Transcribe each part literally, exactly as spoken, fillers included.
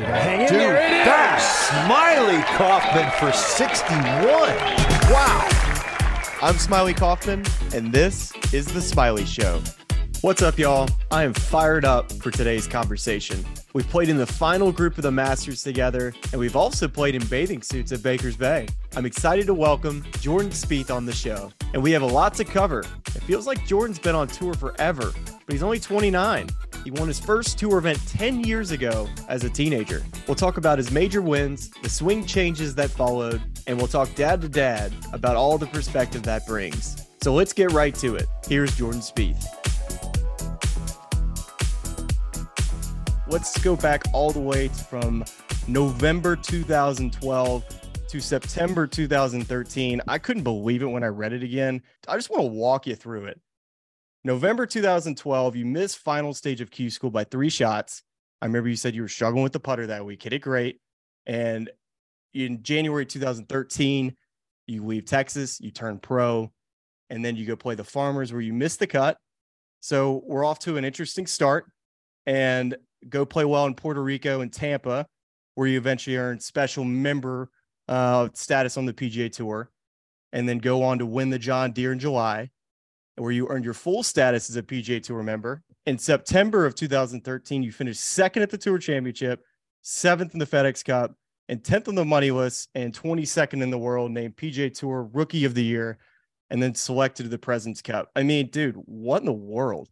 Dude, that's Smiley Kaufman for sixty-one. Wow. I'm Smiley Kaufman, and this is The Smiley Show. What's up, y'all? I am fired up for today's conversation. We've played in the final group of the Masters together, and we've also played in bathing suits at Baker's Bay. I'm excited to welcome Jordan Spieth on the show, and we have a lot to cover. It feels like Jordan's been on tour forever, but he's only twenty-nine. He won his first tour event ten years ago as a teenager. We'll talk about his major wins, the swing changes that followed, and we'll talk dad to dad about all the perspective that brings. So let's get right to it. Here's Jordan Spieth. Let's go back all the way from November two thousand twelve to September two thousand thirteen. I couldn't believe it when I read it again. I just want to walk you through it. November two thousand twelve, you missed final stage of Q School by three shots. I remember you said you were struggling with the putter that week. Hit it great. And in January two thousand thirteen, you leave Texas, you turn pro, and then you go play the Farmers where you missed the cut. So we're off to an interesting start and go play well in Puerto Rico and Tampa, where you eventually earn special member uh, status on the P G A Tour, and then go on to win the John Deere in July, where you earned your full status as a P G A Tour member. In September of two thousand thirteen, you finished second at the Tour Championship, seventh in the FedEx Cup, and tenth on the money list, and twenty-second in the world, named P G A Tour Rookie of the Year, and then selected to the President's Cup. I mean, dude, what in the world?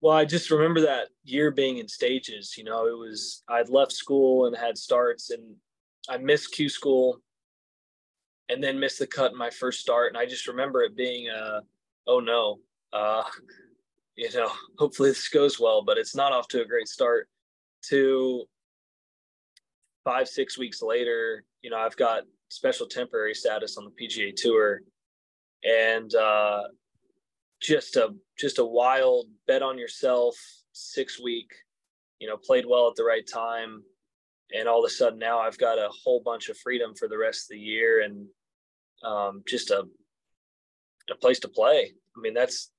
Well, I just remember that year being in stages. You know, it was, I'd left school and had starts, and I missed Q School and then missed the cut in my first start. And I just remember it being a, oh no, uh, you know, hopefully this goes well, but it's not off to a great start. To five, six weeks later, you know, I've got special temporary status on the P G A Tour, and uh, just a just a wild bet on yourself six week, you know, played well at the right time. And all of a sudden now I've got a whole bunch of freedom for the rest of the year, and um, just a, a place to play. I mean, that's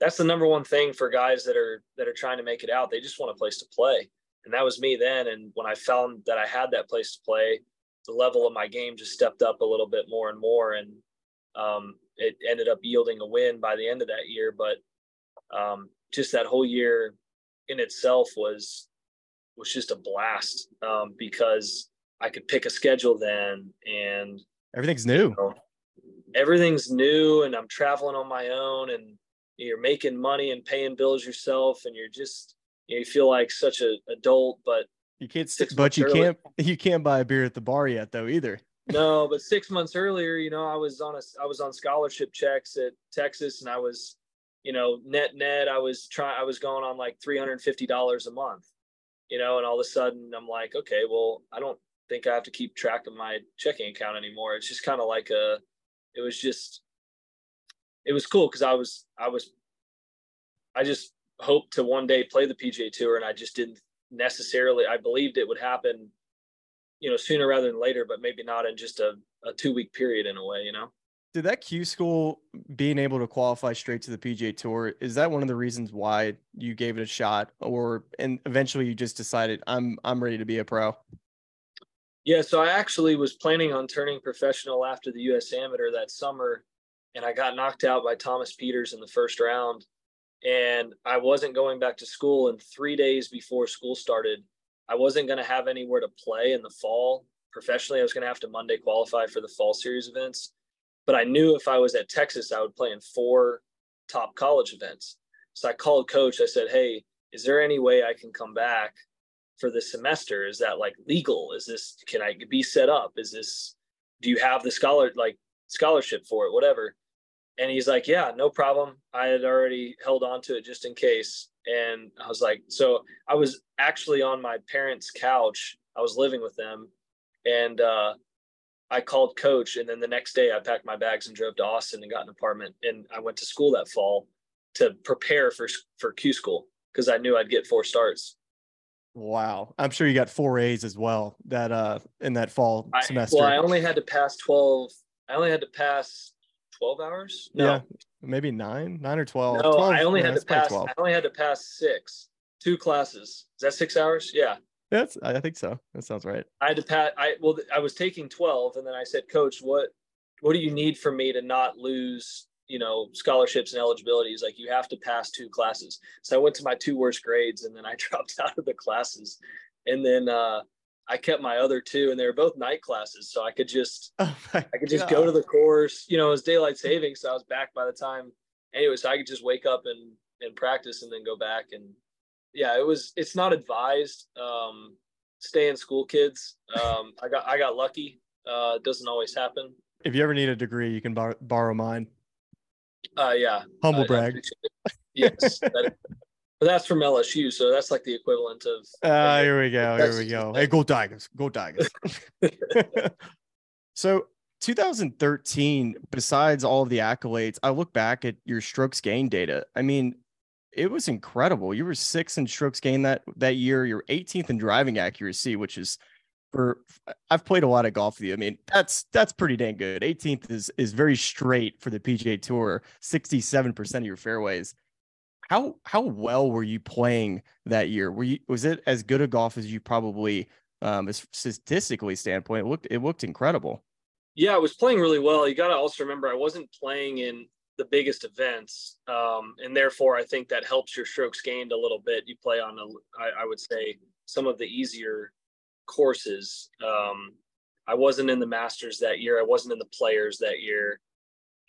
that's the number one thing for guys that are that are trying to make it out. They just want a place to play, and that was me then. And when I found that I had that place to play, the level of my game just stepped up a little bit more and more, and um, it ended up yielding a win by the end of that year. But um, just that whole year in itself was was just a blast, um, because I could pick a schedule then, and everything's new. You know, everything's new, and I'm traveling on my own, and you're making money and paying bills yourself, and you're just, you know, you feel like such an adult. But you can't, but you early, can't, you can't buy a beer at the bar yet though either. No, but six months earlier, you know, I was on a, I was on scholarship checks at Texas, and I was, you know, net net, I was trying, I was going on like three hundred fifty dollars a month, you know, and all of a sudden I'm like, okay, well, I don't think I have to keep track of my checking account anymore. It's just kind of like a, it was just, it was cool because I was, I was, I just hoped to one day play the P G A Tour, and I just didn't necessarily, I believed it would happen, you know, sooner rather than later, but maybe not in just a, a two week period in a way, you know? Did that Q School being able to qualify straight to the P G A Tour, is that one of the reasons why you gave it a shot, or, and eventually you just decided I'm, I'm ready to be a pro? Yeah, so I actually was planning on turning professional after the U S Amateur that summer, and I got knocked out by Thomas Peters in the first round, and I wasn't going back to school, and three days before school started, I wasn't going to have anywhere to play in the fall. Professionally, I was going to have to Monday qualify for the fall series events, but I knew if I was at Texas, I would play in four top college events. So I called coach. I said, hey, is there any way I can come back for this semester? Is that like legal? Is this, can I be set up? Is this, do you have the scholar, like scholarship for it, whatever? And he's like, yeah, no problem. I had already held on to it just in case. And I was like, so I was actually on my parents' couch. I was living with them, and uh, I called coach. And then the next day I packed my bags and drove to Austin and got an apartment. And I went to school that fall to prepare for, for Q School, because I knew I'd get four starts. Wow. I'm sure you got four A's as well that uh in that fall I, semester. Well, I only had to pass twelve. I only had to pass twelve hours. No, yeah, maybe nine, nine or twelve. No, twelve, I only yeah, had to pass. I only had to pass six, two classes. Is that six hours? Yeah. That's, I think so. That sounds right. I had to pat. I, well, I was taking twelve and then I said, Coach, what, what do you need from me to not lose, you know, scholarships and eligibilities? Like, you have to pass two classes. So I went to my two worst grades and then I dropped out of the classes, and then, uh, I kept my other two, and they were both night classes. So I could just, oh I could just God. go to the course, you know, it was daylight savings. So I was back by the time anyway, so I could just wake up and, and practice and then go back. And yeah, it was, it's not advised. Um, stay in school, kids. Um, I got, I got lucky. Uh, it doesn't always happen. If you ever need a degree, you can bar- borrow mine. Uh, yeah. Humble I, brag. I yes. That, But that's from L S U, so that's like the equivalent of. Ah, uh, here we go, here we go. Hey, go Tigers, go Tigers. So, two thousand thirteen. Besides all of the accolades, I look back at your strokes gain data. I mean, it was incredible. You were sixth in strokes gain that that year. You're eighteenth in driving accuracy, which is, for I've played a lot of golf with you. I mean, that's that's pretty dang good. eighteenth is is very straight for the P G A Tour. sixty-seven percent of your fairways. How how well were you playing that year? Were you was it as good a golf as you probably, um, as statistically standpoint, it looked it looked incredible. Yeah, I was playing really well. You got to also remember I wasn't playing in the biggest events, um, and therefore I think that helps your strokes gained a little bit. You play on a, I, I would say some of the easier courses. Um, I wasn't in the Masters that year. I wasn't in the Players that year.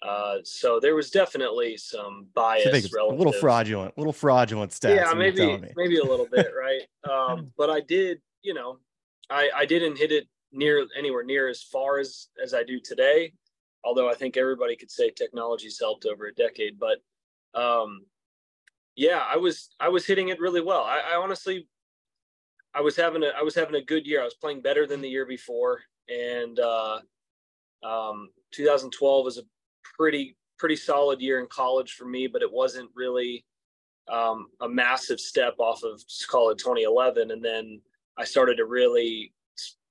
Uh, so there was definitely some bias, a little fraudulent, little fraudulent stats. Yeah, maybe, maybe a little bit. Right. Um, but I did, you know, I, I didn't hit it near anywhere near as far as, as I do today. Although I think everybody could say technology's helped over a decade, but, um, yeah, I was, I was hitting it really well. I, I honestly, I was having a, I was having a good year. I was playing better than the year before. And, uh, um, two thousand twelve was a pretty pretty solid year in college for me, but it wasn't really um a massive step off of, just call it twenty eleven. And then I started to really,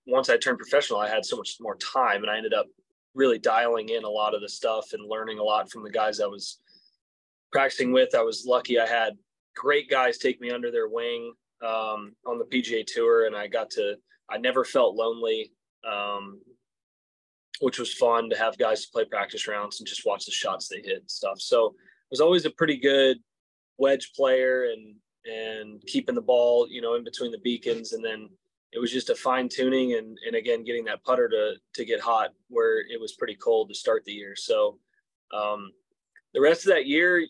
once I turned professional, I had so much more time, and I ended up really dialing in a lot of the stuff and learning a lot from the guys I was practicing with. I was lucky, I had great guys take me under their wing um on the P G A Tour, and I got to I never felt lonely, um which was fun, to have guys to play practice rounds and just watch the shots they hit and stuff. So I was always a pretty good wedge player, and, and keeping the ball, you know, in between the beacons. And then it was just a fine tuning. And, and again, getting that putter to, to get hot where it was pretty cold to start the year. So um, the rest of that year,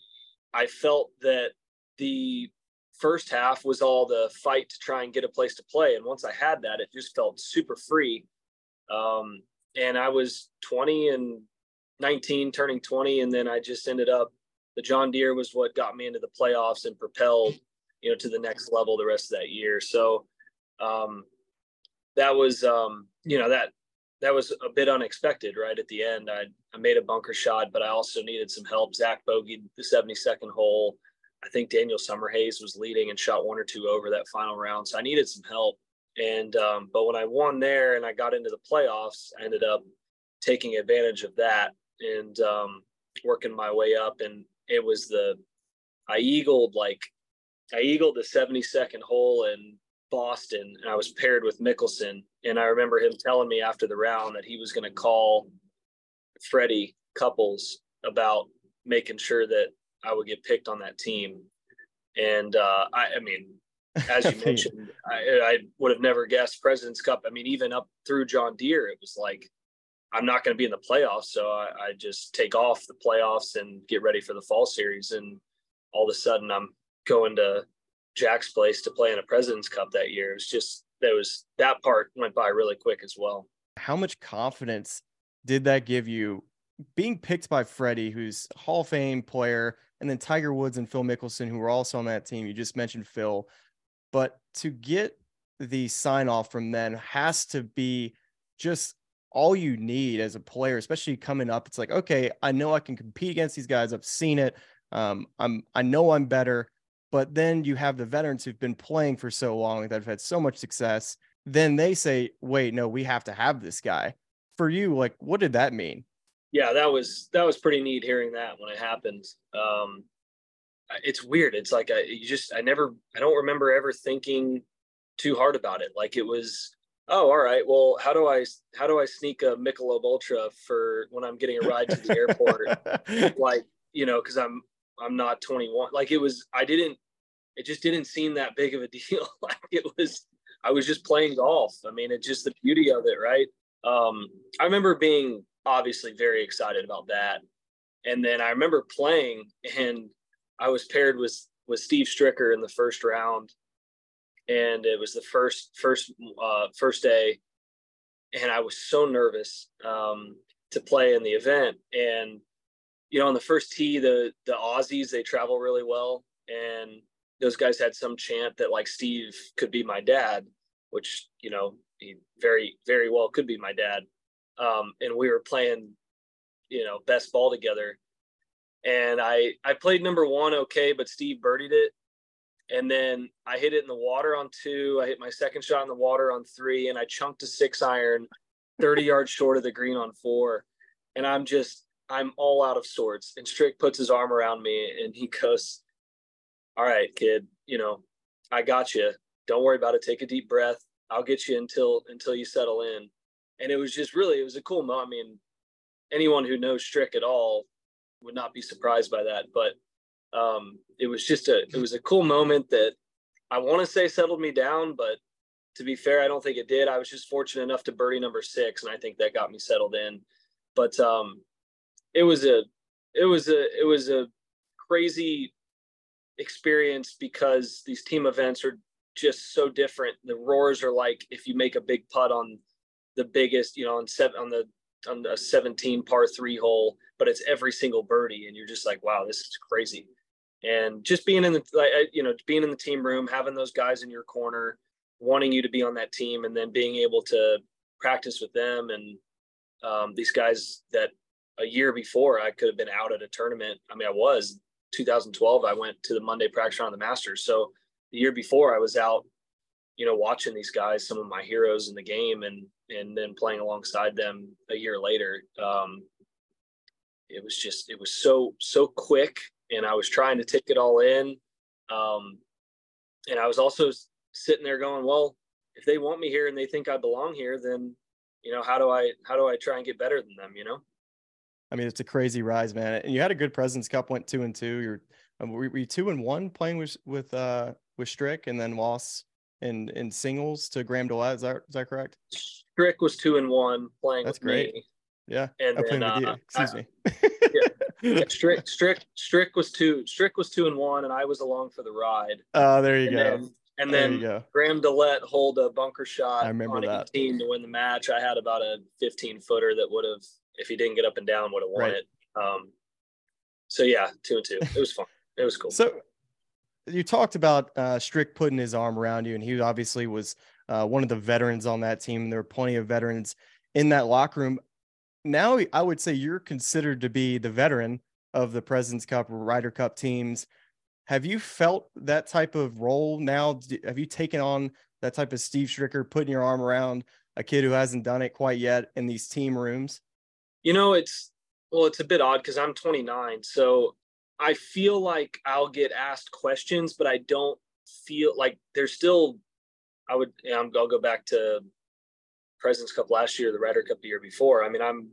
I felt that the first half was all the fight to try and get a place to play. And once I had that, it just felt super free. Um, And I was twenty and nineteen, turning twenty. And then I just ended up, the John Deere was what got me into the playoffs and propelled, you know, to the next level the rest of that year. So um, that was, um, you know, that, that was a bit unexpected right at the end. I, I made a bunker shot, but I also needed some help. Zach bogeyed the seventy-second hole. I think Daniel Summerhays was leading and shot one or two over that final round. So I needed some help. And, um, but when I won there and I got into the playoffs, I ended up taking advantage of that and, um, working my way up. And it was the, I eagled like, I eagled the seventy-second hole in Boston, and I was paired with Mickelson. And I remember him telling me after the round that he was going to call Freddie Couples about making sure that I would get picked on that team. And, uh, I, I mean, as you mentioned, I, I would have never guessed President's Cup. I mean, even up through John Deere, it was like, I'm not going to be in the playoffs. So I, I just take off the playoffs and get ready for the fall series. And all of a sudden I'm going to Jack's Place to play in a President's Cup that year. It was just, that was, that part went by really quick as well. How much confidence did that give you being picked by Freddie, who's a Hall of Fame player, and then Tiger Woods and Phil Mickelson, who were also on that team? You just mentioned Phil. But to get the sign off from them has to be just all you need as a player, especially coming up. It's like, okay, I know I can compete against these guys. I've seen it. Um, I'm, I know I'm better, but then you have the veterans who've been playing for so long that have had so much success. Then they say, wait, no, we have to have this guy. For you, like, what did that mean? Yeah, that was, that was pretty neat hearing that when it happened. Um, It's weird. It's like I you just I never I don't remember ever thinking too hard about it. Like, it was, oh, all right, well, how do I, how do I sneak a Michelob Ultra for when I'm getting a ride to the airport? Like, you know, cause I'm, I'm not twenty-one. Like, it was, I didn't, it just didn't seem that big of a deal. Like, it was, I was just playing golf. I mean, it's just the beauty of it. Right. Um, I remember being obviously very excited about that. And then I remember playing, and I was paired with, with Steve Stricker in the first round. And it was the first, first, uh, first day. And I was so nervous, um, to play in the event. And, you know, on the first tee, the, the Aussies, they travel really well. And those guys had some chant that, like, Steve could be my dad, which, you know, he very, very well could be my dad. Um, and we were playing, you know, best ball together. And I, I played number one okay, but Steve birdied it. And then I hit it in the water on two. I hit my second shot in the water on three, and I chunked a six iron thirty yards short of the green on four. And I'm just, I'm all out of sorts. And Strick puts his arm around me, and he goes, all right, kid, you know, I got you. Don't worry about it. Take a deep breath. I'll get you until, until you settle in. And it was just really, it was a cool moment. I mean, anyone who knows Strick at all would not be surprised by that, but um it was just a it was a cool moment that I want to say settled me down, but to be fair, I don't think it did. I was just fortunate enough to birdie number six, and I think that got me settled in. But um it was a it was a it was a crazy experience, because these team events are just so different. The roars are like, if you make a big putt on the biggest, you know, on seven on the on a seventeen par three hole, but it's every single birdie, and you're just like, wow, this is crazy. And just being in the, like, you know, being in the team room, having those guys in your corner, wanting you to be on that team, and then being able to practice with them. And um, these guys that a year before I could have been out at a tournament. I mean, I was twenty twelve. I went to the Monday practice round of the Masters. So the year before I was out, you know, watching these guys, some of my heroes in the game, and, and then playing alongside them a year later. Um, it was just, it was so, so quick. And I was trying to take it all in. Um, and I was also sitting there going, well, if they want me here and they think I belong here, then, you know, how do I, how do I try and get better than them? You know? I mean, it's a crazy rise, man. And you had a good President's Cup, went two and two. You're, were you two and one playing with, with, uh, with Strick, and then lost in, in singles to Graham Dillette? Is that, is that correct? Strick was two and one playing That's with great. me. Yeah. And then, uh, you. Excuse I, me. yeah. Yeah, Strick, Strick, Strick was two. Strick was two and one, and I was along for the ride. Oh, uh, there you and go. Then, and there then go. Graham Dillette holed a bunker shot I remember on that. eighteen to win the match. I had about a fifteen footer that would have, if he didn't get up and down, would have won right. it. Um, so yeah, two and two. It was fun. It was cool. So you talked about uh, Strick putting his arm around you, and he obviously was uh, one of the veterans on that team. And there were plenty of veterans in that locker room. Now, I would say you're considered to be the veteran of the President's Cup, Ryder Cup teams. Have you felt that type of role now? Have you taken on that type of Steve Stricker, putting your arm around a kid who hasn't done it quite yet in these team rooms? You know, it's, well, it's a bit odd because I'm twenty-nine. So I feel like I'll get asked questions, but I don't feel like there's still, I would, I'll go back to President's Cup last year, the Ryder Cup the year before. I mean, I'm,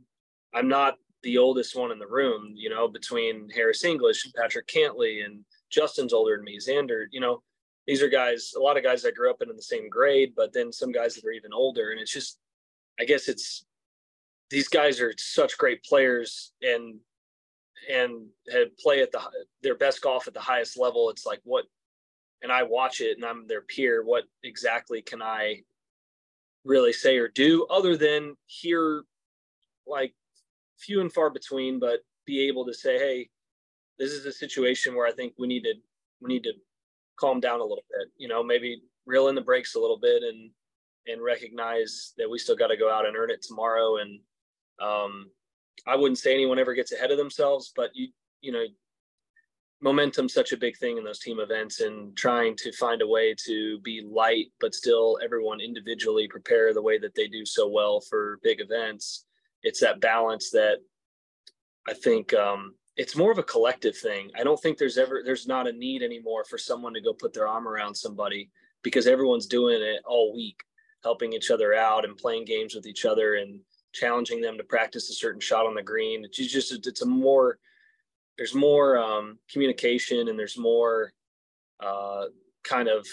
I'm not the oldest one in the room, you know, between Harris English and Patrick Cantley, and Justin's older than me, Xander, you know, these are guys, a lot of guys that grew up in, in the same grade, but then some guys that are even older. And it's just, I guess it's, these guys are such great players, and, and have play at the, their best golf at the highest level. It's like, what, and I watch it and I'm their peer. What exactly can I really say or do, other than hear, like, few and far between, but be able to say, hey, this is a situation where I think we need to, we need to calm down a little bit, you know, maybe reel in the brakes a little bit, and, and recognize that we still got to go out and earn it tomorrow. And um, I wouldn't say anyone ever gets ahead of themselves, but you, you know, momentum's such a big thing in those team events, and trying to find a way to be light, but still everyone individually prepare the way that they do so well for big events. It's that balance that I think um, it's more of a collective thing. I don't think there's ever, there's not a need anymore for someone to go put their arm around somebody, because everyone's doing it all week, helping each other out and playing games with each other and challenging them to practice a certain shot on the green. It's just, it's a more, there's more um, communication, and there's more uh, kind of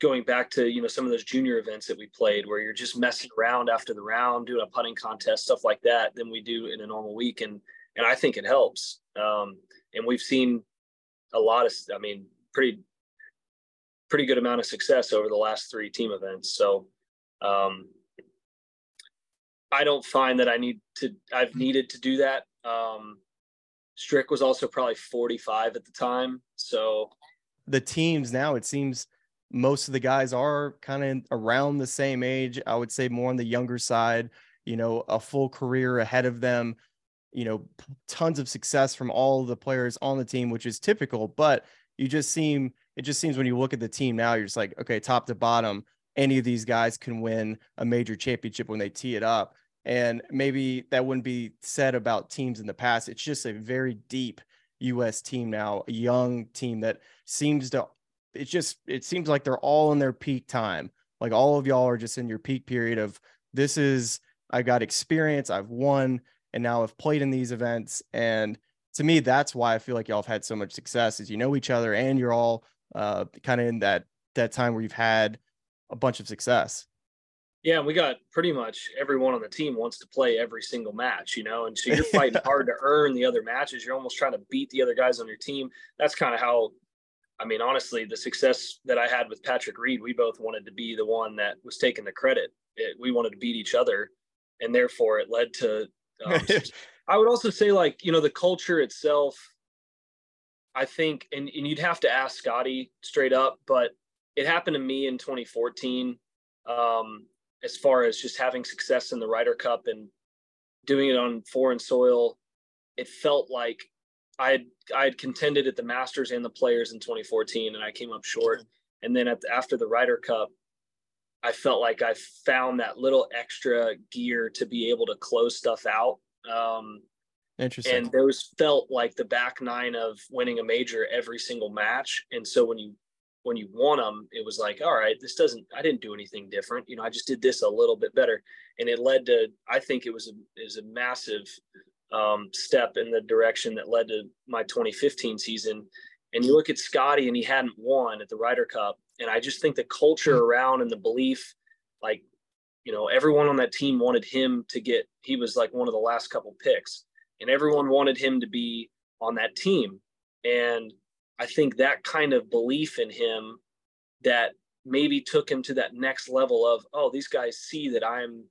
going back to, you know, some of those junior events that we played where you're just messing around after the round, doing a putting contest, stuff like that, than we do in a normal week. And, and I think it helps. Um, and we've seen a lot of, I mean, pretty, pretty good amount of success over the last three team events. So um, I don't find that I need to, I've needed to do that. Um, Strick was also probably forty-five at the time. So the teams now, it seems most of the guys are kind of around the same age. I would say more on the younger side, you know, a full career ahead of them, you know, tons of success from all the players on the team, which is typical, but you just seem, it just seems when you look at the team now, you're just like, okay, top to bottom, any of these guys can win a major championship when they tee it up. And maybe that wouldn't be said about teams in the past. It's just a very deep U S team now, a young team that seems to, it's just, it seems like they're all in their peak time. Like all of y'all are just in your peak period of this is, I got experience, I've won, and now I've played in these events. And to me, that's why I feel like y'all have had so much success, is you know each other and you're all uh, kind of in that, that time where you've had a bunch of success. Yeah. We got pretty much everyone on the team wants to play every single match, you know, and so you're fighting hard to earn the other matches. You're almost trying to beat the other guys on your team. That's kind of how, I mean, honestly, the success that I had with Patrick Reed, we both wanted to be the one that was taking the credit. It, we wanted to beat each other, and therefore it led to, um, I would also say, like, you know, the culture itself, I think, and, and you'd have to ask Scotty straight up, but it happened to me in twenty fourteen, um, as far as just having success in the Ryder Cup and doing it on foreign soil. It felt like I had, I had contended at the Masters and the Players in twenty fourteen, and I came up short. And then at the, after the Ryder Cup, I felt like I found that little extra gear to be able to close stuff out. Um, Interesting. And those felt like the back nine of winning a major every single match. And so when you, when you won them, it was like, all right, this doesn't, I didn't do anything different. You know, I just did this a little bit better. And it led to, I think it was a, it was a massive um, step in the direction that led to my twenty fifteen season. And you look at Scotty, and he hadn't won at the Ryder Cup. And I just think the culture around and the belief, like, you know, everyone on that team wanted him to get, he was like one of the last couple picks, and everyone wanted him to be on that team. And I think that kind of belief in him that maybe took him to that next level of, oh, these guys see that I'm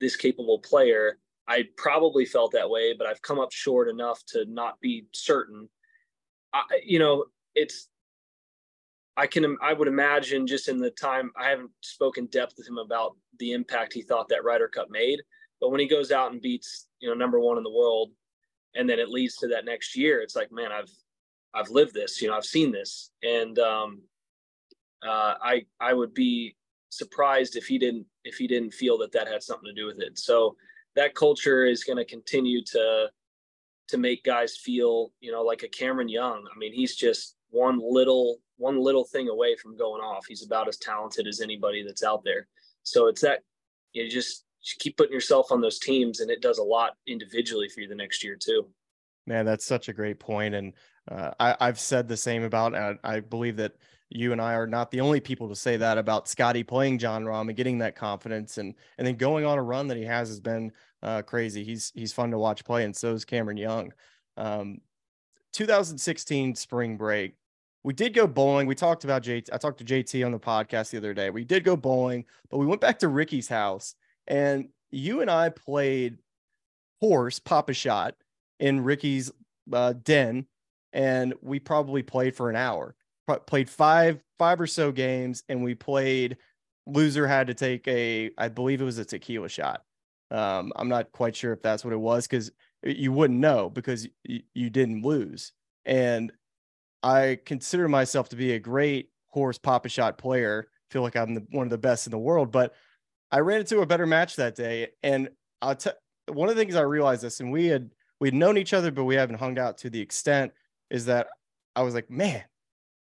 this capable player. I probably felt that way, but I've come up short enough to not be certain. I, you know, it's, I can, I would imagine just in the time, I haven't spoken depth with him about the impact he thought that Ryder Cup made, but when he goes out and beats, you know, number one in the world, and then it leads to that next year, it's like, man, I've, I've lived this, you know, I've seen this. And um, uh, I, I would be surprised if he didn't, if he didn't feel that that had something to do with it. So that culture is going to continue to, to make guys feel, you know, like a Cameron Young. I mean, he's just one little, one little thing away from going off. He's about as talented as anybody that's out there. So it's that, you know, just, just keep putting yourself on those teams, and it does a lot individually for you the next year too. Man, that's such a great point. And uh, I, I've said the same about, uh, I believe that you and I are not the only people to say that about Scotty playing John Rahm and getting that confidence, and, and then going on a run that he has has been uh, crazy. He's, he's fun to watch play. And so is Cameron Young. Um, two thousand sixteen spring break, we did go bowling. We talked about J T. I talked to J T on the podcast the other day. We did go bowling, but we went back to Ricky's house, and you and I played horse, Papa Shot, in Ricky's uh, den. And we probably played for an hour, P- played five, five or so games. And we played, loser had to take a, I believe it was a tequila shot. Um, I'm not quite sure if that's what it was, because you wouldn't know, because y- you didn't lose. And I consider myself to be a great horse Papa Shot player. I feel like I'm the, one of the best in the world, but I ran into a better match that day. And I'll t- one of the things I realized this, and we had, we'd known each other, but we haven't hung out to the extent, is that I was like, man,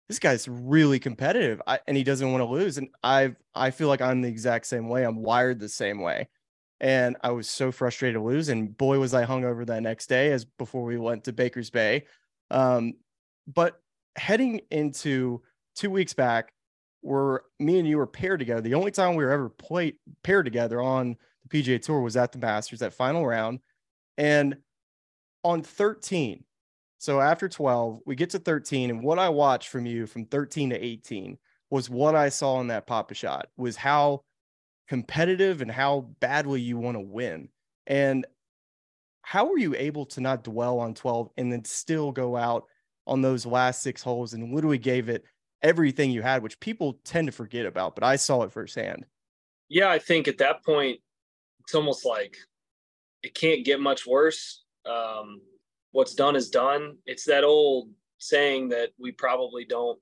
this guy's really competitive I, and he doesn't want to lose. And I I feel like I'm the exact same way. I'm wired the same way. And I was so frustrated to lose. And boy, was I hungover that next day as before we went to Baker's Bay. Um, but heading into two weeks back, where me and you were paired together. The only time we were ever played paired together on the P G A Tour was at the Masters, that final round. And on thirteen, so after twelve, we get to thirteen. And what I watched from you from thirteen to eighteen was what I saw in that Papa Shot, was how competitive and how badly you want to win. And how were you able to not dwell on twelve and then still go out on those last six holes and literally gave it everything you had, which people tend to forget about, but I saw it firsthand? Yeah, I think at that point, it's almost like it can't get much worse. Um, what's done is done. It's that old saying that we probably don't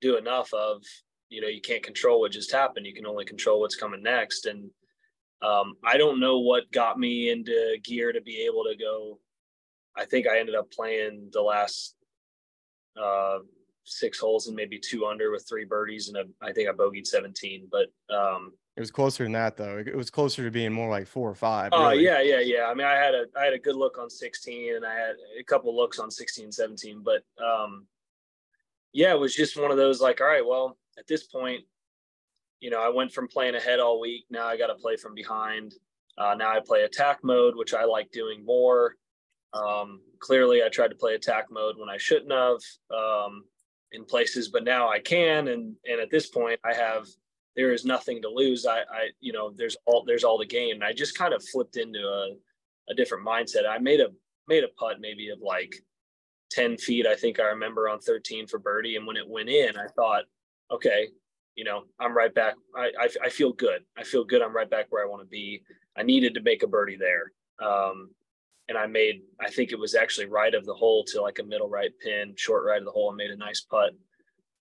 do enough of, you know, you can't control what just happened. You can only control what's coming next. And um, I don't know what got me into gear to be able to go. I think I ended up playing the last uh, six holes and maybe two under with three birdies. And a, I think I bogeyed seventeen, but um, it was closer than that though. It was closer to being more like four or five. Oh really. yeah. Yeah. Yeah. I mean, I had a, I had a good look on sixteen and I had a couple looks on sixteen, seventeen, but um, yeah, it was just one of those like, all right, well, at this point, you know, I went from playing ahead all week. Now I got to play from behind. Uh, now I play attack mode, which I like doing more. Um, clearly I tried to play attack mode when I shouldn't have, um, in places, but now I can. And, and at this point I have, there is nothing to lose. I, I, you know, there's all, there's all the game. And I just kind of flipped into a, a different mindset. I made a, made a putt maybe of like ten feet. I think I remember on thirteen for birdie. And when it went in, I thought, okay, you know, I'm right back. I, I, I feel good. I feel good. I'm right back where I want to be. I needed to make a birdie there. Um, And I made, I think it was actually right of the hole to like a middle right pin, short right of the hole, and made a nice putt.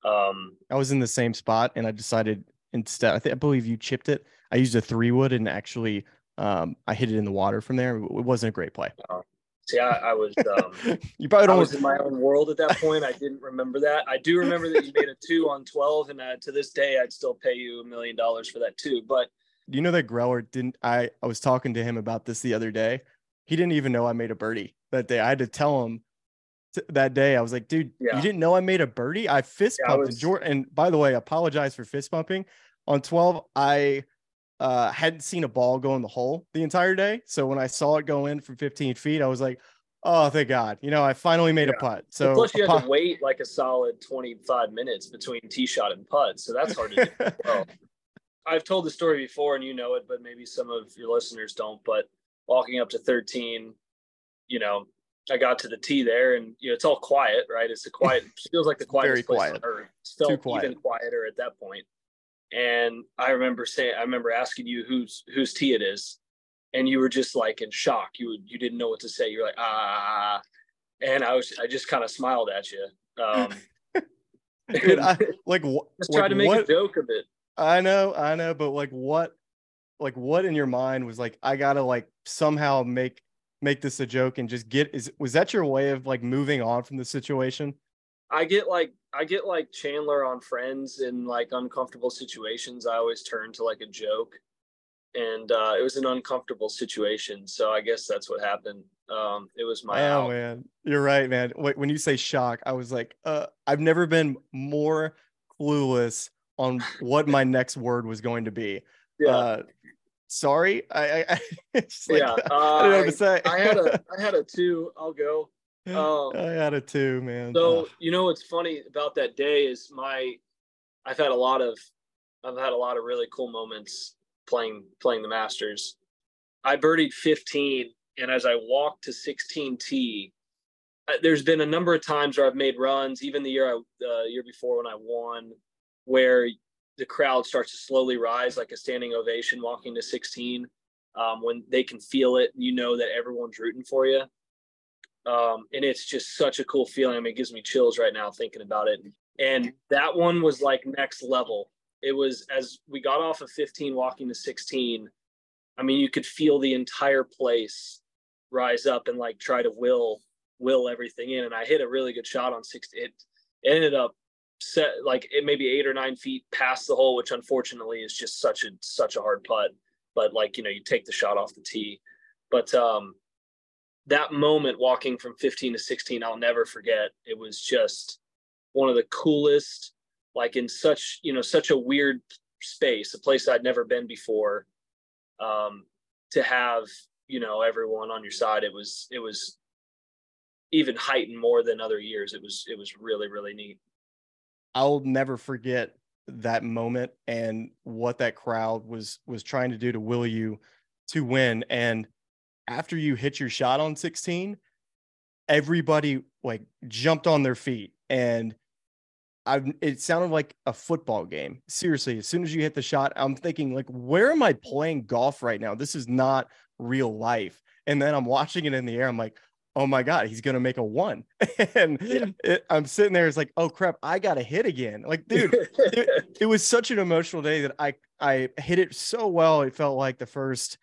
Um, I was in the same spot and I decided instead, I, th- I believe you chipped it. I used a three wood and actually um, I hit it in the water from there. It wasn't a great play. Uh, see, I, I was, um, you probably don't I was in my own world at that point. I didn't remember that. I do remember that you made a two on twelve, and uh, to this day, I'd still pay you a million dollars for that too. But you know that Greller didn't, I, I was talking to him about this the other day. He didn't even know I made a birdie that day. I had to tell him t- that day. I was like, dude, yeah. You didn't know I made a birdie? I fist yeah, pumped I was... Jordan. And by the way, I apologize for fist pumping. On twelve, I uh, hadn't seen a ball go in the hole the entire day. So when I saw it go in from fifteen feet, I was like, oh, thank God. You know, I finally made yeah. a putt. So plus you had to wait like a solid twenty-five minutes between tee shot and putt. So that's hard to do. Well, I've told the story before and you know it, but maybe some of your listeners don't, but walking up to thirteen, you know, I got to the tee there and, you know, it's all quiet, right? It's a quiet, it feels like the quietest place on earth. It's felt even quieter at that point. And I remember saying, I remember asking you whose, whose tee it is. And you were just like in shock. You you didn't know what to say. You're like, ah. And I was, I just kind of smiled at you. Um, Dude, I, like, wh- just tried like, to make what? a joke of it. I know, I know. But like, what? Like what in your mind was like, I gotta like somehow make, make this a joke and just get, is, was that your way of like moving on from the situation? I get like, I get like Chandler on Friends in like uncomfortable situations. I always turn to like a joke, and uh, it was an uncomfortable situation. So I guess that's what happened. Um, it was my, oh out. Man, you're right, man. When you say shock, I was like, uh, I've never been more clueless on what my next word was going to be. Yeah. Uh, sorry. I, I, it's like, yeah, uh, I don't know what to say. I had a, I had a two, I'll go. Um, I had a two, man. So, Ugh. you know, what's funny about that day is my, I've had a lot of, I've had a lot of really cool moments playing, playing the Masters. I birdied fifteen. And as I walked to sixteen T, there's been a number of times where I've made runs, even the year, I, uh, year before when I won, where the crowd starts to slowly rise, like a standing ovation walking to sixteen, um, when they can feel it, you know, that everyone's rooting for you. Um, and it's just such a cool feeling. I mean, it gives me chills right now thinking about it. And that one was like next level. It was as we got off of fifteen, walking to sixteen. I mean, you could feel the entire place rise up and like try to will, will everything in. And I hit a really good shot on sixteen. It ended up set, like it maybe eight or nine feet past the hole, which unfortunately is just such a, such a hard putt, but like, you know, you take the shot off the tee, but um, that moment walking from fifteen to sixteen, I'll never forget. It was just one of the coolest, like in such, you know, such a weird space, a place I'd never been before, um, to have, you know, everyone on your side. It was, it was even heightened more than other years. It was, it was really, really neat. I'll never forget that moment and what that crowd was, was trying to do to will you to win. And after you hit your shot on sixteen, everybody like jumped on their feet, and I, it sounded like a football game. Seriously, as soon as you hit the shot, I'm thinking like, where am I playing golf right now? This is not real life. And then I'm watching it in the air. I'm like, oh my God, he's going to make a one. And yeah. it, I'm sitting there. It's like, oh crap, I got to hit again. Like, dude, it, it was such an emotional day that I, I hit it so well. It felt like the first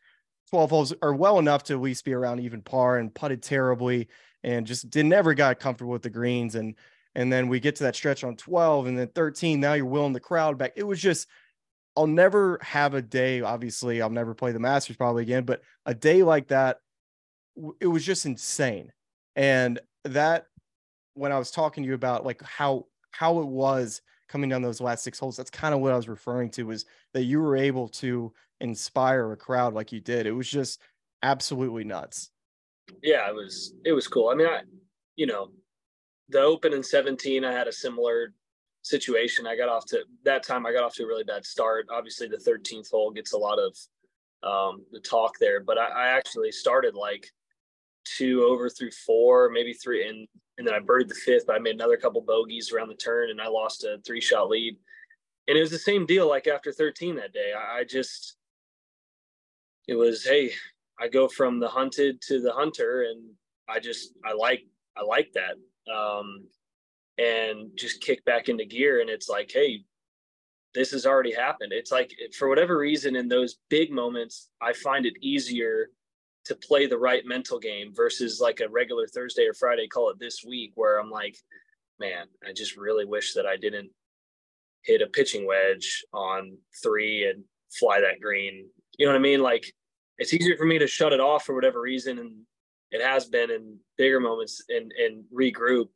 twelve holes are well enough to at least be around even par, and putted terribly and just didn't ever got comfortable with the greens. And, And then we get to that stretch on twelve and then thirteen. Now you're willing the crowd back. It was just, I'll never have a day. Obviously, I'll never play the Masters probably again, but a day like that, it was just insane. And that, when I was talking to you about like how, how it was coming down those last six holes, that's kind of what I was referring to, was that you were able to inspire a crowd like you did. It was just absolutely nuts. Yeah, it was, it was cool. I mean, I, you know, the Open in seventeen, I had a similar situation. I got off to that time. I got off to a really bad start. Obviously the thirteenth hole gets a lot of um, the talk there, but I, I actually started like two over through four, maybe three. And, and then I birdied the fifth, but I made another couple bogeys around the turn and I lost a three shot lead. And it was the same deal. Like after thirteen that day, I, I just, it was, hey, I go from the hunted to the hunter. And I just, I like, I like that. Um, and just kick back into gear. And it's like, hey, this has already happened. It's like, for whatever reason, in those big moments, I find it easier to play the right mental game versus like a regular Thursday or Friday, call it this week, where I'm like, man, I just really wish that I didn't hit a pitching wedge on three and fly that green. You know what I mean? Like, it's easier for me to shut it off for whatever reason. And it has been in bigger moments, and, and regroup,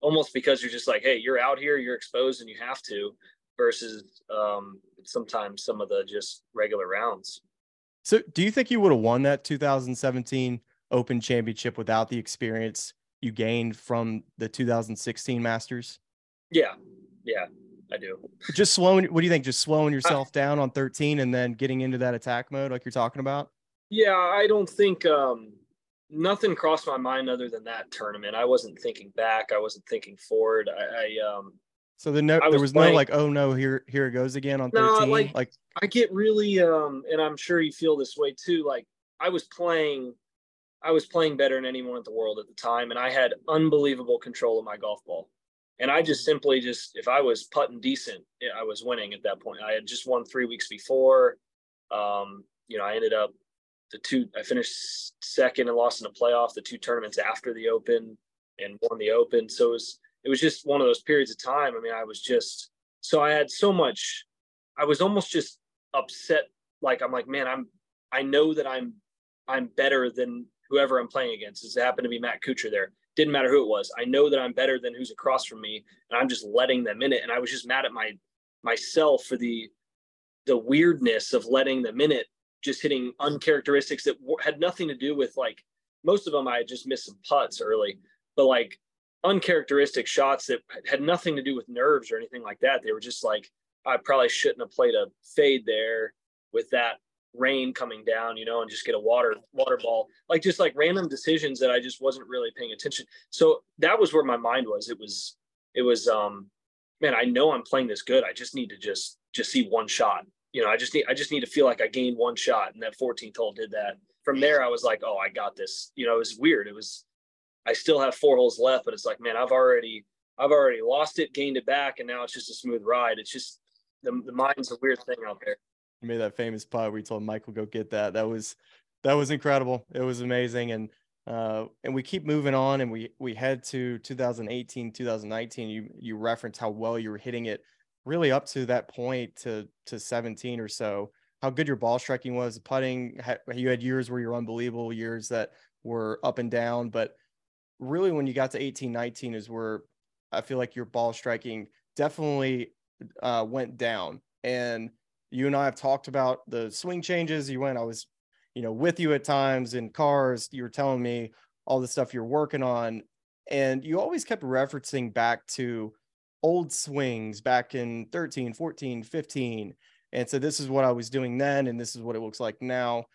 almost because you're just like, hey, you're out here, you're exposed and you have to, versus um, sometimes some of the just regular rounds. So do you think you would have won that two thousand seventeen Open Championship without the experience you gained from the two thousand sixteen Masters? Yeah. Yeah, I do. Just slowing. What do you think? Just slowing yourself I, down on thirteen and then getting into that attack mode like you're talking about? Yeah, I don't think, um, nothing crossed my mind other than that tournament. I wasn't thinking back. I wasn't thinking forward. I, I um so the no, there was, was no like, oh no, here here it goes again on thirteen. No, like, like I get really um and I'm sure you feel this way too. Like I was playing I was playing better than anyone in the world at the time, and I had unbelievable control of my golf ball. And I just simply just if I was putting decent, I was winning at that point. I had just won three weeks before. Um, you know, I ended up The two, I finished second and lost in a playoff, the two tournaments after the Open, and won the Open. So it was, it was just one of those periods of time. I mean, I was just, so I had so much, I was almost just upset. Like, I'm like, man, I'm, I know that I'm, I'm better than whoever I'm playing against. This happened to be Matt Kuchar there. Didn't matter who it was. I know that I'm better than who's across from me, and I'm just letting them in it. And I was just mad at my, myself for the, the weirdness of letting them in it. Just hitting uncharacteristics that w- had nothing to do with, like, most of them I had just missed some putts early, but like uncharacteristic shots that had nothing to do with nerves or anything like that. They were just like, I probably shouldn't have played a fade there with that rain coming down, you know, and just get a water water ball, like just like random decisions that I just wasn't really paying attention. So that was where my mind was. It was, it was, um, man, I know I'm playing this good. I just need to just, just see one shot. You know, I just need, I just need to feel like I gained one shot, and that fourteenth hole did that. From there, I was like, oh, I got this. You know, it was weird. It was, I still have four holes left, but it's like, man, I've already, I've already lost it, gained it back. And now it's just a smooth ride. It's just the, the mind's a weird thing out there. You made that famous putt where you told Michael, go get that. That was, that was incredible. It was amazing. And Uh, and we keep moving on, and we we head to two thousand eighteen, two thousand nineteen. You you reference how well you were hitting it, really up to that point to to seventeen or so. How good your ball striking was, putting. You had years where you were unbelievable, years that were up and down. But really, when you got to eighteen, nineteen, is where I feel like your ball striking definitely uh, went down. And you and I have talked about the swing changes you went. I was, you know, with you at times in cars. You were telling me all the stuff you're working on, and you always kept referencing back to old swings back in thirteen, fourteen, fifteen. And so this is what I was doing then, and this is what it looks like now.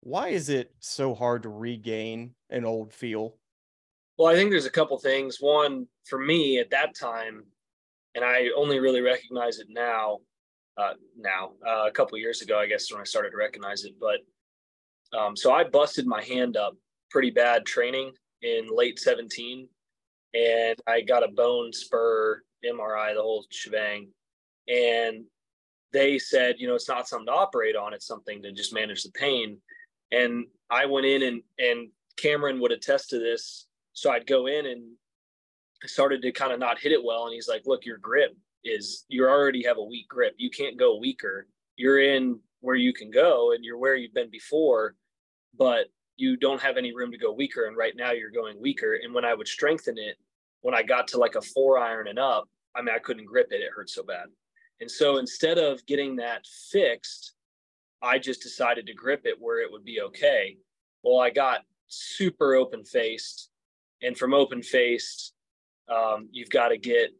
Why is it so hard to regain an old feel? Well, I think there's a couple things. One, for me at that time, and I only really recognize it now, uh, now, uh, a couple years ago, I guess, when I started to recognize it, but Um, so I busted my hand up pretty bad training in late seventeen, and I got a bone spur, M R I, the whole shebang. And they said, you know, it's not something to operate on. It's something to just manage the pain. And I went in, and, and Cameron would attest to this. So I'd go in and I started to kind of not hit it well. And he's like, look, your grip is, you already have a weak grip. You can't go weaker. You're in where you can go, and you're where you've been before, but you don't have any room to go weaker. And right now you're going weaker. And when I would strengthen it, when I got to like a four iron and up, I mean, I couldn't grip it. It hurt so bad. And so instead of getting that fixed, I just decided to grip it where it would be okay. Well, I got super open faced, and from open faced, um, you've got to get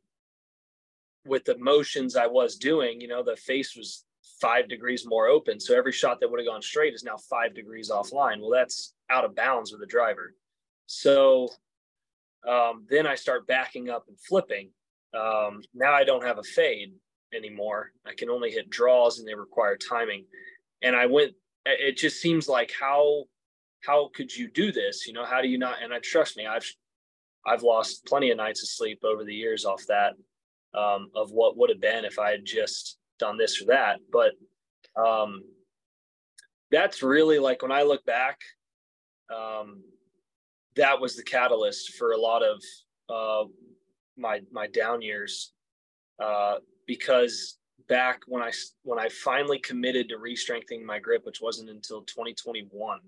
with the motions I was doing, you know, the face was five degrees more open. So every shot that would have gone straight is now five degrees offline. Well, that's out of bounds with a driver. So um, then I start backing up and flipping. Um, now I don't have a fade anymore. I can only hit draws, and they require timing. And I went, it just seems like how, how could you do this? You know, how do you not? And I, trust me, I've, I've lost plenty of nights of sleep over the years off that, um, of what would have been if I had just done this or that. But um that's really, like, when I look back, um that was the catalyst for a lot of uh my my down years, uh because back when I when I finally committed to re-strengthening my grip, which wasn't until twenty twenty-one.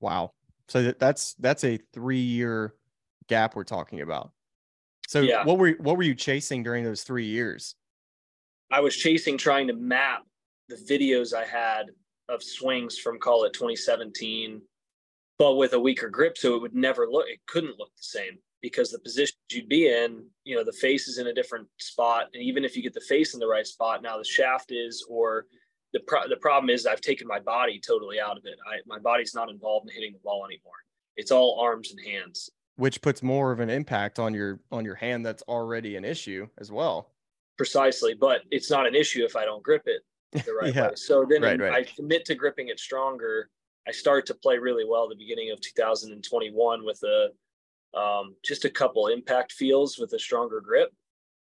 Wow. So that's that's a three-year gap we're talking about. So yeah. what were what were you chasing during those three years? I was chasing, trying to map the videos I had of swings from, call it twenty seventeen, but with a weaker grip. So it would never look, it couldn't look the same, because the positions you'd be in, you know, the face is in a different spot. And even if you get the face in the right spot, now the shaft is, or the pro- the problem is I've taken my body totally out of it. I, my body's not involved in hitting the ball anymore. It's all arms and hands. Which puts more of an impact on your, on your hand. That's already an issue as well. Precisely, but it's not an issue if I don't grip it the right yeah. way. So then right, right. I commit to gripping it stronger. I start to play really well at the beginning of two thousand twenty-one with a um, just a couple impact feels with a stronger grip,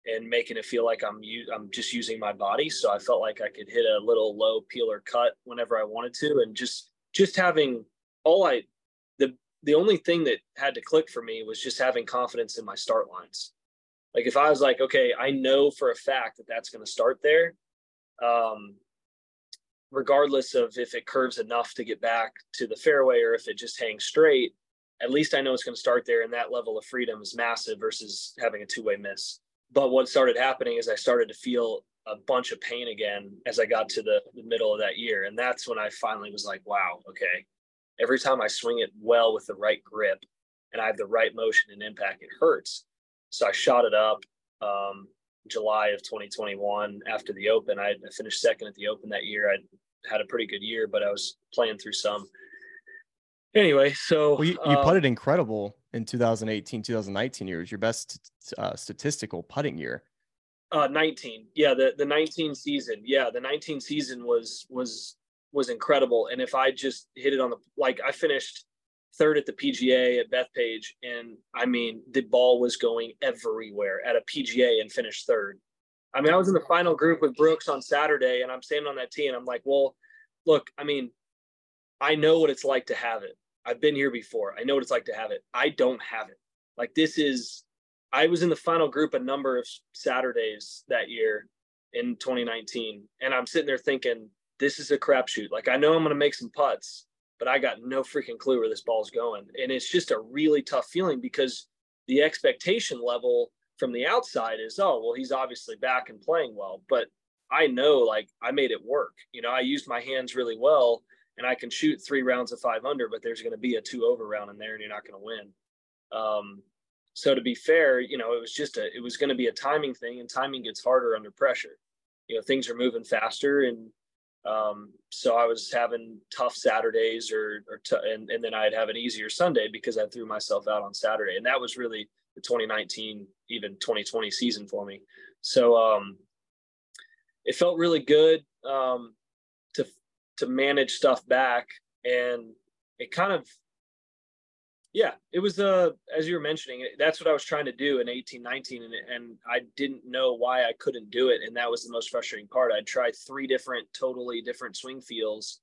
and making it feel like I'm u- I'm just using my body. So I felt like I could hit a little low peel or cut whenever I wanted to, and just just having all I the the only thing that had to click for me was just having confidence in my start lines. Like, if I was like, okay, I know for a fact that that's going to start there, um, regardless of if it curves enough to get back to the fairway or if it just hangs straight, at least I know it's going to start there. And that level of freedom is massive versus having a two-way miss. But what started happening is I started to feel a bunch of pain again as I got to the, the middle of that year. And that's when I finally was like, wow, okay, every time I swing it well with the right grip and I have the right motion and impact, it hurts. So I shot it up um, July of twenty twenty-one after the Open. I, I finished second at the Open that year. I had a pretty good year, but I was playing through some. Anyway, so. Well, you, you um, putted incredible in two thousand eighteen, two thousand nineteen years, your best uh, statistical putting year. Uh, nineteen. Yeah, the, the nineteen season. Yeah, the nineteen season was was was incredible. And if I just hit it on the, like, I finished third at the P G A at Bethpage. And I mean, the ball was going everywhere at a P G A and finished third. I mean, I was in the final group with Brooks on Saturday, and I'm standing on that tee and I'm like, well, look, I mean, I know what it's like to have it. I've been here before. I know what it's like to have it. I don't have it. Like this is, I was in the final group a number of Saturdays that year in twenty nineteen. And I'm sitting there thinking, this is a crapshoot. Like, I know I'm going to make some putts, but I got no freaking clue where this ball's going. And it's just a really tough feeling because the expectation level from the outside is, oh, well, he's obviously back and playing well. But I know, like, I made it work. You know, I used my hands really well and I can shoot three rounds of five under, but there's going to be a two over round in there and you're not going to win. Um, so to be fair, you know, it was just a, it was going to be a timing thing, and timing gets harder under pressure. You know, things are moving faster. And um, so I was having tough Saturdays or, or t- and, and then I'd have an easier Sunday because I threw myself out on Saturday. And that was really the twenty nineteen, even twenty twenty season for me. So um, it felt really good um, to, to manage stuff back. And it kind of, yeah, it was, uh, as you were mentioning, that's what I was trying to do in eighteen, nineteen, and, and I didn't know why I couldn't do it. And that was the most frustrating part. I tried three different, totally different swing feels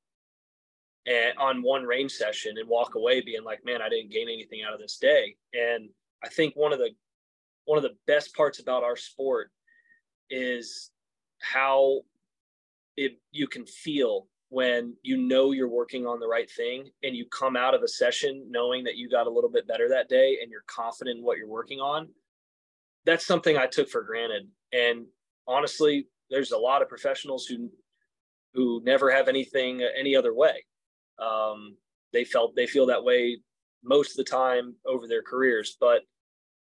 and, on one range session and walk away being like, man, I didn't gain anything out of this day. And I think one of the, one of the best parts about our sport is how it, you can feel when you know you're working on the right thing and you come out of a session knowing that you got a little bit better that day and you're confident in what you're working on. That's something I took for granted. And honestly, there's a lot of professionals who, who never have anything any other way. Um, they felt, they feel that way most of the time over their careers, but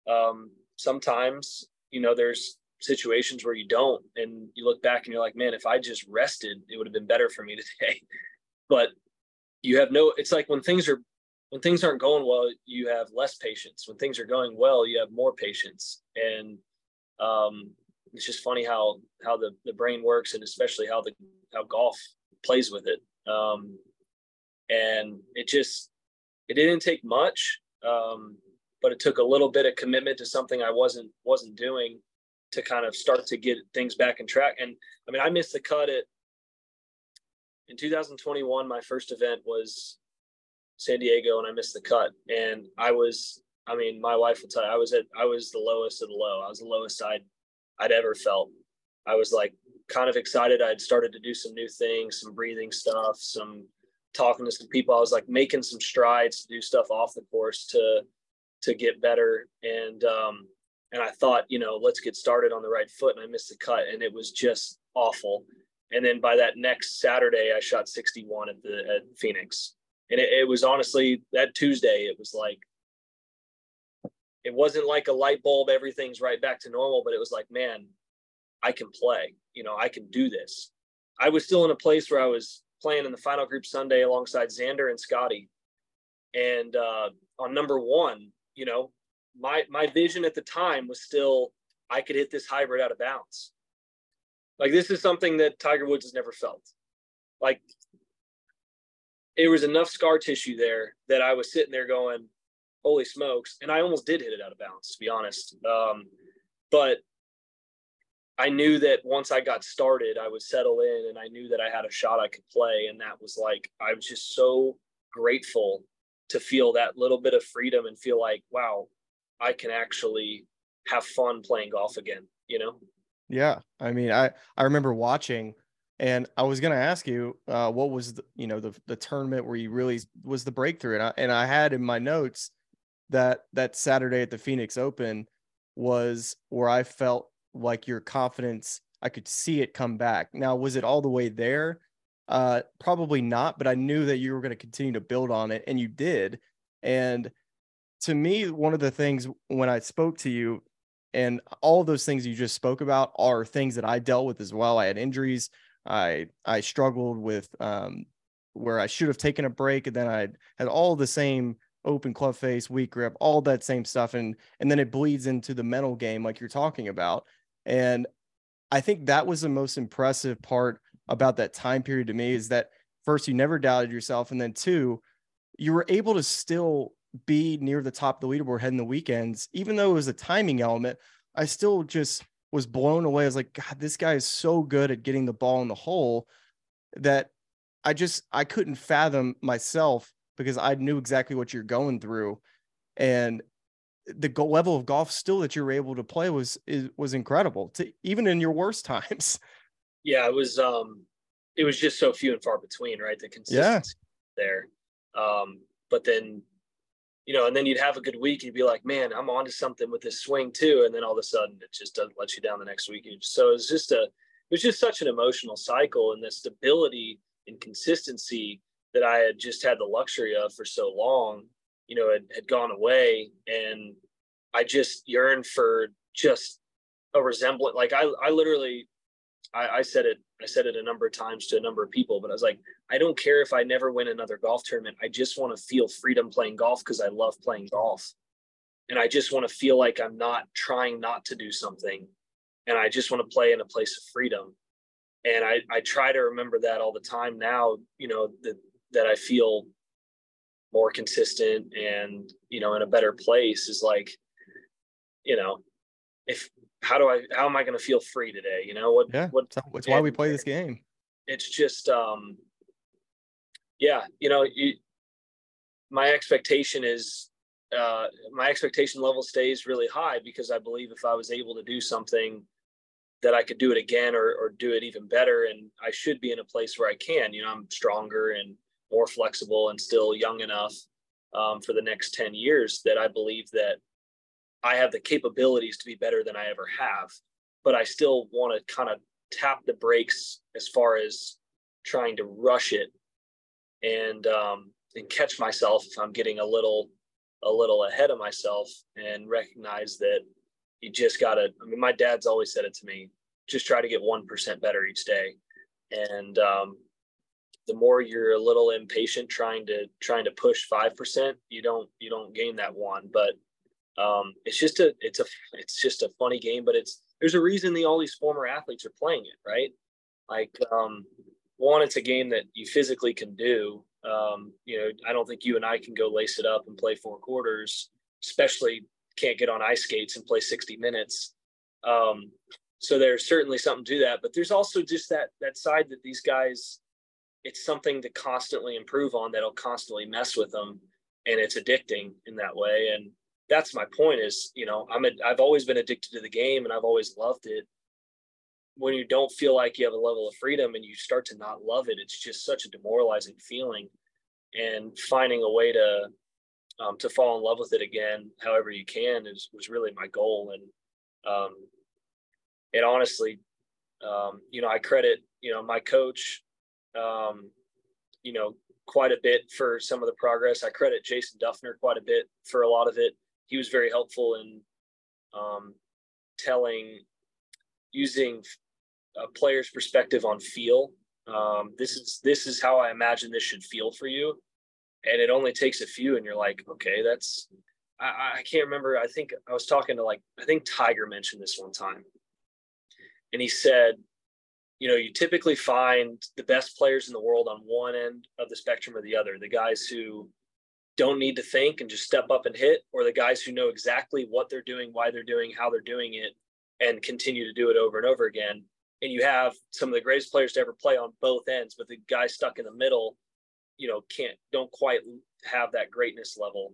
um, sometimes, you know, there's situations where you don't, and you look back and you're like, man, if I just rested, it would have been better for me today. But you have no, it's like when things are, when things aren't going well, you have less patience. When things are going well, you have more patience. And um, it's just funny how, how the, the brain works, and especially how the, how golf plays with it. Um, and it just, it didn't take much, um, but it took a little bit of commitment to something I wasn't, wasn't doing, to kind of start to get things back in track. And I mean, I missed the cut at, in two thousand twenty-one, my first event was San Diego, and I missed the cut. And I was, I mean, my wife will tell you, I was at, I was the lowest of the low. I was the lowest I'd, I'd ever felt. I was like kind of excited. I'd started to do some new things, some breathing stuff, some talking to some people. I was like making some strides to do stuff off the course to, to get better. And, um, And I thought, you know, let's get started on the right foot. And I missed the cut, and it was just awful. And then by that next Saturday, I shot sixty-one at the at Phoenix. And it, it was honestly that Tuesday, it was like, it wasn't like a light bulb, everything's right back to normal, but it was like, man, I can play, you know, I can do this. I was still in a place where I was playing in the final group Sunday alongside Xander and Scotty. And uh, on number one, you know, My my vision at the time was still, I could hit this hybrid out of bounds. Like, this is something that Tiger Woods has never felt. Like, it was enough scar tissue there that I was sitting there going, holy smokes. And I almost did hit it out of bounds, to be honest. Um, but I knew that once I got started, I would settle in, and I knew that I had a shot I could play. And that was like, I was just so grateful to feel that little bit of freedom and feel like, wow, I can actually have fun playing golf again, you know? Yeah. I mean, I, I remember watching, and I was going to ask you, uh, what was the, you know, the, the tournament where you really was the breakthrough. And I, and I had in my notes that that Saturday at the Phoenix Open was where I felt like your confidence, I could see it come back. Now, was it all the way there? Uh, probably not, but I knew that you were going to continue to build on it, and you did. And to me, one of the things when I spoke to you, and all those things you just spoke about are things that I dealt with as well. I had injuries. I I struggled with um, where I should have taken a break, and then I had all the same open club face, weak grip, all that same stuff. And, and then it bleeds into the mental game like you're talking about. And I think that was the most impressive part about that time period to me, is that first, you never doubted yourself. And then two, you were able to still be near the top of the leaderboard heading the weekends, even though it was a timing element. I still just was blown away. I was like, God, this guy is so good at getting the ball in the hole that I just, I couldn't fathom myself because I knew exactly what you're going through. And the level of golf still that you were able to play was, is, was incredible to, even in your worst times. Yeah, it was, um, it was just so few and far between, right? The consistency yeah. there. Um, but then, you know, and then you'd have a good week and you'd be like, man, I'm onto something with this swing too. And then all of a sudden it just doesn't let you down the next week. So it was just a, it was just such an emotional cycle, and the stability and consistency that I had just had the luxury of for so long, you know, had, had gone away. And I just yearned for just a resemblance. Like I, I literally, I, I said it, I said it a number of times to a number of people, but I was like, I don't care if I never win another golf tournament. I just want to feel freedom playing golf, because I love playing golf. And I just want to feel like I'm not trying not to do something. And I just want to play in a place of freedom. And I, I try to remember that all the time now, you know, that, that I feel more consistent and, you know, in a better place, is like, you know, if, how do I, how am I going to feel free today? You know, what, yeah, what, it's why we play this game. It's just, um, yeah, you know, you, my expectation is, uh, my expectation level stays really high, because I believe if I was able to do something, that I could do it again, or, or do it even better. And I should be in a place where I can, you know, I'm stronger and more flexible and still young enough um, for the next ten years that I believe that I have the capabilities to be better than I ever have. But I still want to kind of tap the brakes as far as trying to rush it, and um, and catch myself if I'm getting a little, a little ahead of myself, and recognize that you just got to, I mean, my dad's always said it to me, just try to get one percent better each day. And um, the more you're a little impatient, trying to, trying to push five percent, you don't, you don't gain that one. But um, it's just a, it's a, it's just a funny game, but it's, there's a reason the, all these former athletes are playing it, right? Like um, one, it's a game that you physically can do. Um, you know, I don't think you and I can go lace it up and play four quarters, especially can't get on ice skates and play sixty minutes. Um, so there's certainly something to that, but there's also just that, that side that these guys, it's something to constantly improve on, that'll constantly mess with them. And it's addicting in that way. And that's my point is, you know, I'm, a, I've always been addicted to the game, and I've always loved it. When you don't feel like you have a level of freedom and you start to not love it, it's just such a demoralizing feeling, and finding a way to, Um, to fall in love with it again, however you can, is, was really my goal. And um, it honestly, um, you know, I credit, you know, my coach, um, you know, quite a bit for some of the progress. I credit Jason Duffner quite a bit for a lot of it. He was very helpful in um, telling, using a player's perspective on feel. Um, this is, this is how I imagine this should feel for you. And it only takes a few, and you're like, okay, that's, I, I can't remember. I think I was talking to like, I think Tiger mentioned this one time. And he said, you know, you typically find the best players in the world on one end of the spectrum or the other, the guys who don't need to think and just step up and hit, or the guys who know exactly what they're doing, why they're doing, how they're doing it, and continue to do it over and over again. And you have some of the greatest players to ever play on both ends, but the guy stuck in the middle, you know, can't, don't quite have that greatness level.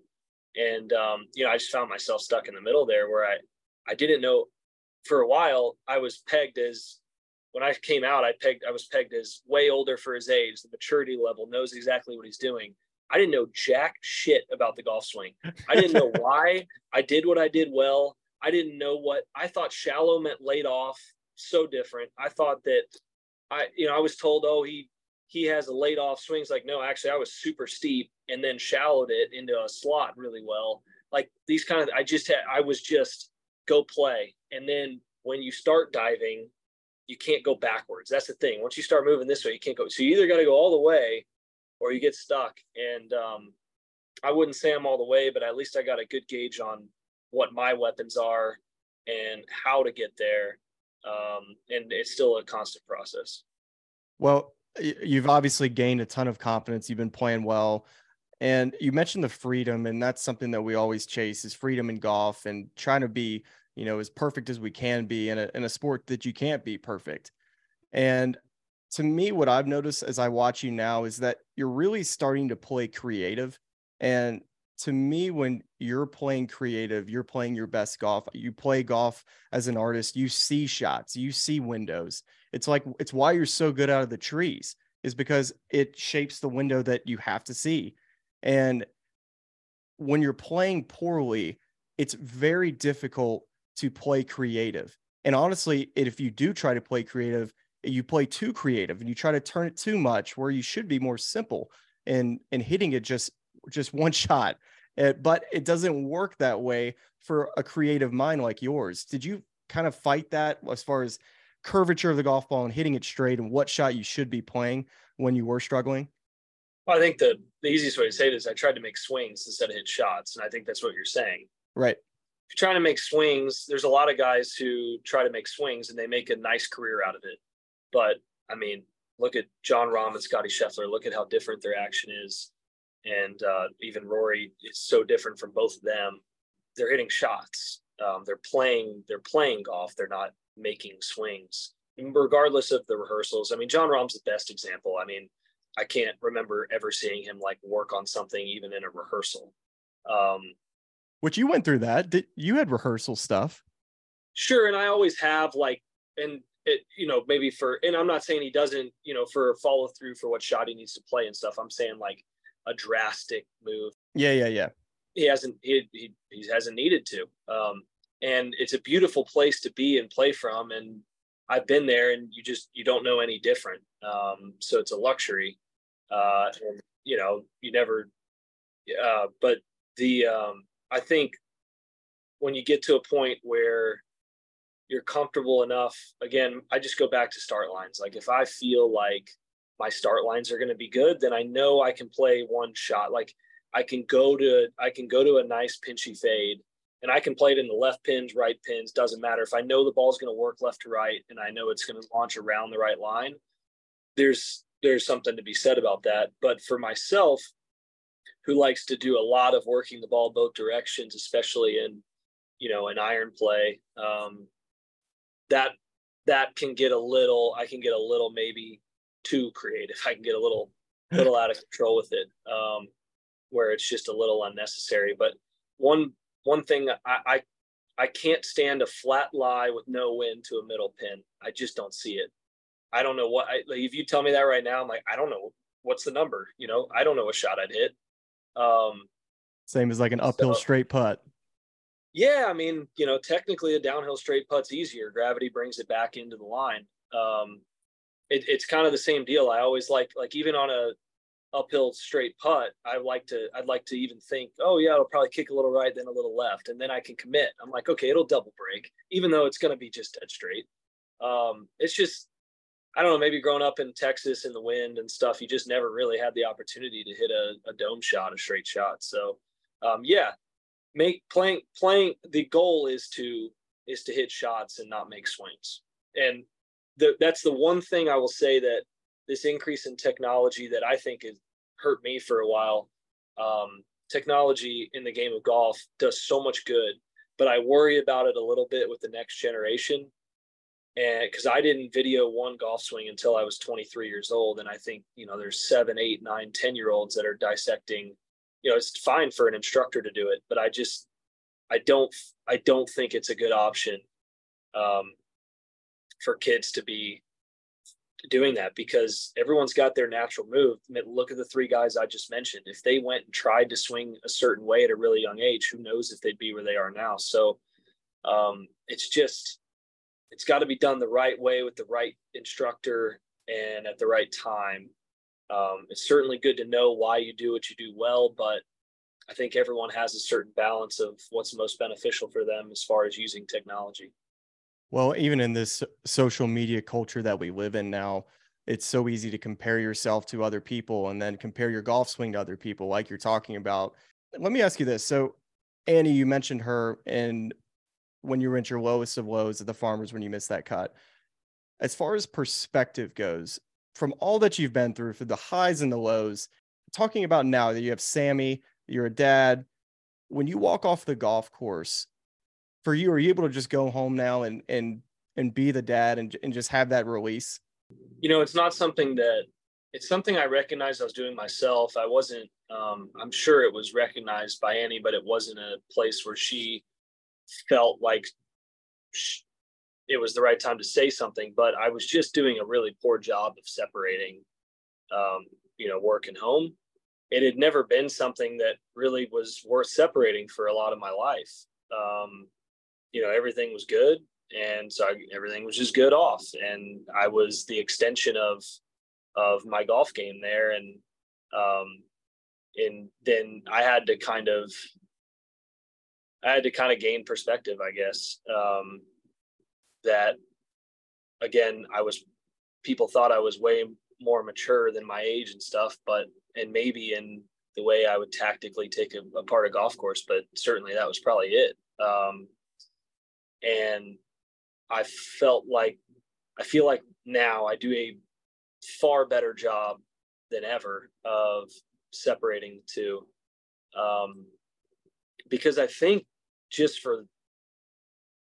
And, um, you know, I just found myself stuck in the middle there, where I, I didn't know. For a while, I was pegged as, when I came out, I pegged, I was pegged as way older for his age, the maturity level, knows exactly what he's doing. I didn't know jack shit about the golf swing. I didn't know why I did what I did well. I didn't know what, I thought shallow meant laid off. So different. I thought that I, you know, I was told, oh, he, he has a laid off swing. It's like, no, actually I was super steep and then shallowed it into a slot really well. Like these kind of, I just had, I was just go play. And then when you start diving, you can't go backwards. That's the thing. Once you start moving this way, you can't go. So you either got to go all the way or you get stuck. And um, I wouldn't say I'm all the way, but at least I got a good gauge on what my weapons are and how to get there. Um, and it's still a constant process. Well, you've obviously gained a ton of confidence. You've been playing well. And you mentioned the freedom, and that's something that we always chase, is freedom in golf and trying to be, you know, as perfect as we can be in a, in a sport that you can't be perfect. And to me, what I've noticed as I watch you now is that you're really starting to play creative. And to me, when you're playing creative, you're playing your best golf. You play golf as an artist. You see shots, you see windows. It's like, it's why you're so good out of the trees, is because it shapes the window that you have to see. And when you're playing poorly, it's very difficult to play creative. And honestly, if you do try to play creative, you play too creative and you try to turn it too much where you should be more simple and, and hitting it just, just one shot. Uh, but it doesn't work that way for a creative mind like yours. Did you kind of fight that as far as curvature of the golf ball and hitting it straight and what shot you should be playing when you were struggling? Well, I think the, the easiest way to say it is I tried to make swings instead of hit shots. And I think that's what you're saying. Right. If you're trying to make swings, there's a lot of guys who try to make swings and they make a nice career out of it. But I mean, look at John Rahm and Scotty Scheffler. Look at how different their action is. And uh, even Rory is so different from both of them. They're hitting shots. Um, they're playing, they're playing golf. They're not making swings, regardless of the rehearsals. I mean, John Rahm's the best example. I mean, I can't remember ever seeing him like work on something, even in a rehearsal. Um, Which you went through that. Did, you had rehearsal stuff. Sure. And I always have like, and it, you know, maybe for, and I'm not saying he doesn't, you know, for follow through for what shot he needs to play and stuff. I'm saying like a drastic move. Yeah. Yeah. Yeah. He hasn't, he, he, he hasn't needed to. Um, and it's a beautiful place to be and play from. And I've been there and you just, you don't know any different. Um, so it's a luxury, uh, and, you know, you never, uh, but the, um, I think when you get to a point where you're comfortable enough, again, I just go back to start lines. Like if I feel like my start lines are going to be good, then I know I can play one shot. Like I can go to, I can go to a nice pinchy fade and I can play it in the left pins, right pins. Doesn't matter. If I know the ball's going to work left to right and I know it's going to launch around the right line, there's, there's something to be said about that. But for myself, who likes to do a lot of working the ball both directions, especially in, you know, an iron play, um, that, that can get a little, I can get a little, maybe too creative. I can get a little, little out of control with it, um, where it's just a little unnecessary. But one, one thing I, I, I can't stand a flat lie with no wind to a middle pin. I just don't see it. I don't know what, I, like, if you tell me that right now, I'm like, I don't know what's the number, you know, I don't know a shot I'd hit. Um, same as like an uphill so, straight putt. Yeah. I mean, you know, technically a downhill straight putt's easier. Gravity brings it back into the line. Um, it, it's kind of the same deal. I always like, like even on a uphill straight putt, I like to, I'd like to even think, oh yeah, it'll probably kick a little right, then a little left. And then I can commit. I'm like, okay, it'll double break, even though it's going to be just dead straight. Um, it's just, I don't know, maybe growing up in Texas in the wind and stuff, you just never really had the opportunity to hit a, a dome shot, a straight shot. So, um, yeah, make playing, playing, the goal is to, is to hit shots and not make swings. And the, that's the one thing I will say that this increase in technology that I think has hurt me for a while. Um, technology in the game of golf does so much good, but I worry about it a little bit with the next generation. And because I didn't video one golf swing until I was twenty-three years old. And I think, you know, there's seven, eight, nine, ten year olds that are dissecting, you know, it's fine for an instructor to do it, but I just, I don't, I don't think it's a good option um, for kids to be doing that, because everyone's got their natural move. Look at the three guys I just mentioned. If they went and tried to swing a certain way at a really young age, who knows if they'd be where they are now. So um, it's just, it's got to be done the right way with the right instructor and at the right time. Um, it's certainly good to know why you do what you do well, but I think everyone has a certain balance of what's most beneficial for them as far as using technology. Well, even in this social media culture that we live in now, it's so easy to compare yourself to other people and then compare your golf swing to other people like you're talking about. Let me ask you this. So Annie, you mentioned her and when you were at your lowest of lows at the Farmers, when you missed that cut, as far as perspective goes, from all that you've been through, for the highs and the lows, talking about now that you have Sammy, you're a dad, when you walk off the golf course, for you, are you able to just go home now and, and, and be the dad and, and just have that release? you know, it's not something that, it's something I recognized I was doing myself. I wasn't, um, I'm sure it was recognized by Annie, but it wasn't a place where she felt like she, it was the right time to say something, but I was just doing a really poor job of separating, um, you know, work and home. It had never been something that really was worth separating for a lot of my life. Um, you know, everything was good. And so I, everything was just good off. And I was the extension of, of my golf game there. And, um, and then I had to kind of, I had to kind of gain perspective, I guess. Um, that again, I was, people thought I was way more mature than my age and stuff, but, and maybe in the way I would tactically take a, a part of golf course, but certainly that was probably it. Um, and I felt like, I feel like now I do a far better job than ever of separating the two. Um, because I think just for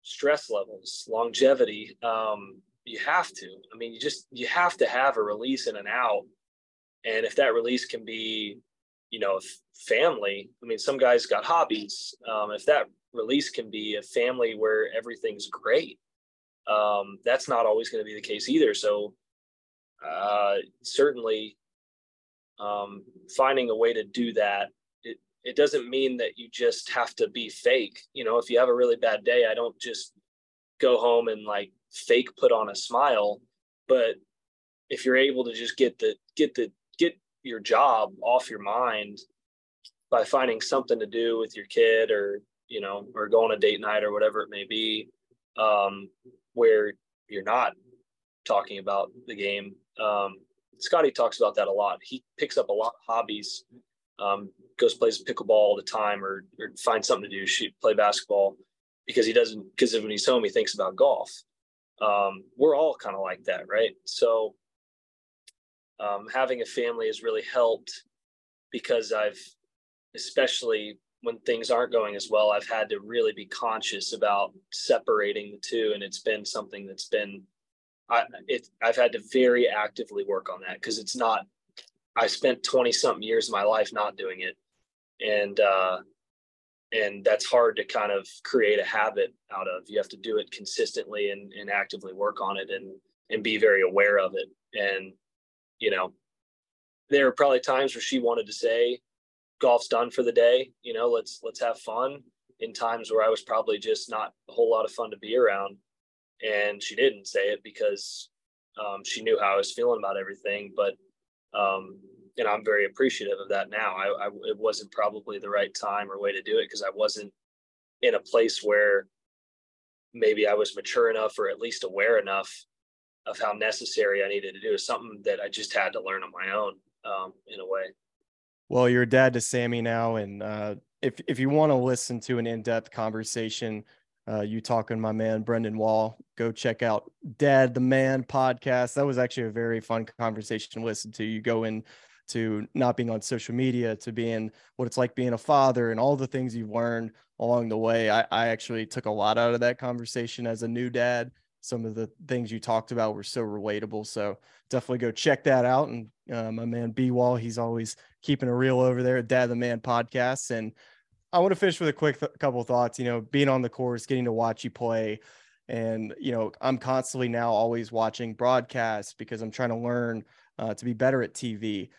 stress levels, longevity, um, you have to, I mean, you just, you have to have a release and an out. And if that release can be, you know, family, I mean, some guys got hobbies. Um, if that release can be a family where everything's great, um, that's not always going to be the case either. So uh, certainly um, finding a way to do that, it, it doesn't mean that you just have to be fake. You know, if you have a really bad day, I don't just go home and like fake put on a smile. But if you're able to just get the, get the, get your job off your mind by finding something to do with your kid or, you know, or go on a date night or whatever it may be, um, where you're not talking about the game. Um, Scotty talks about that a lot. He picks up a lot of hobbies, um, goes, plays pickleball all the time or, or finds something to do, shoot, play basketball, because he doesn't, because when he's home, he thinks about golf. Um, we're all kind of like that. Right. So, Um, having a family has really helped because I've, especially when things aren't going as well, I've had to really be conscious about separating the two. And it's been something that's been, I, it, I've had to very actively work on that because it's not, I spent twenty something years of my life not doing it. And, uh, and that's hard to kind of create a habit out of. You have to do it consistently and, and actively work on it and, and be very aware of it. And, you know, there are probably times where she wanted to say golf's done for the day, you know, let's, let's have fun, in times where I was probably just not a whole lot of fun to be around. And she didn't say it because um, she knew how I was feeling about everything. But, um, and I'm very appreciative of that now. I, I it wasn't probably the right time or way to do it because I wasn't in a place where maybe I was mature enough or at least aware enough of how necessary I needed to do. Is something that I just had to learn on my own, um, in a way. Well, you're a dad to Sammy now. And uh, if, if you want to listen to an in-depth conversation, uh, you talking to my man, Brendan Wall, go check out Dad the Man podcast. That was actually a very fun conversation to listen to. You go in to not being on social media, to being what it's like being a father and all the things you've learned along the way. I, I actually took a lot out of that conversation as a new dad. Some of the things you talked about were so relatable. So definitely go check that out. And uh, my man B Wall, he's always keeping it real over there at Dad the Man podcast. And I want to finish with a quick th- couple of thoughts, you know, being on the course, getting to watch you play. And, you know, I'm constantly now always watching broadcasts because I'm trying to learn uh, to be better at T V.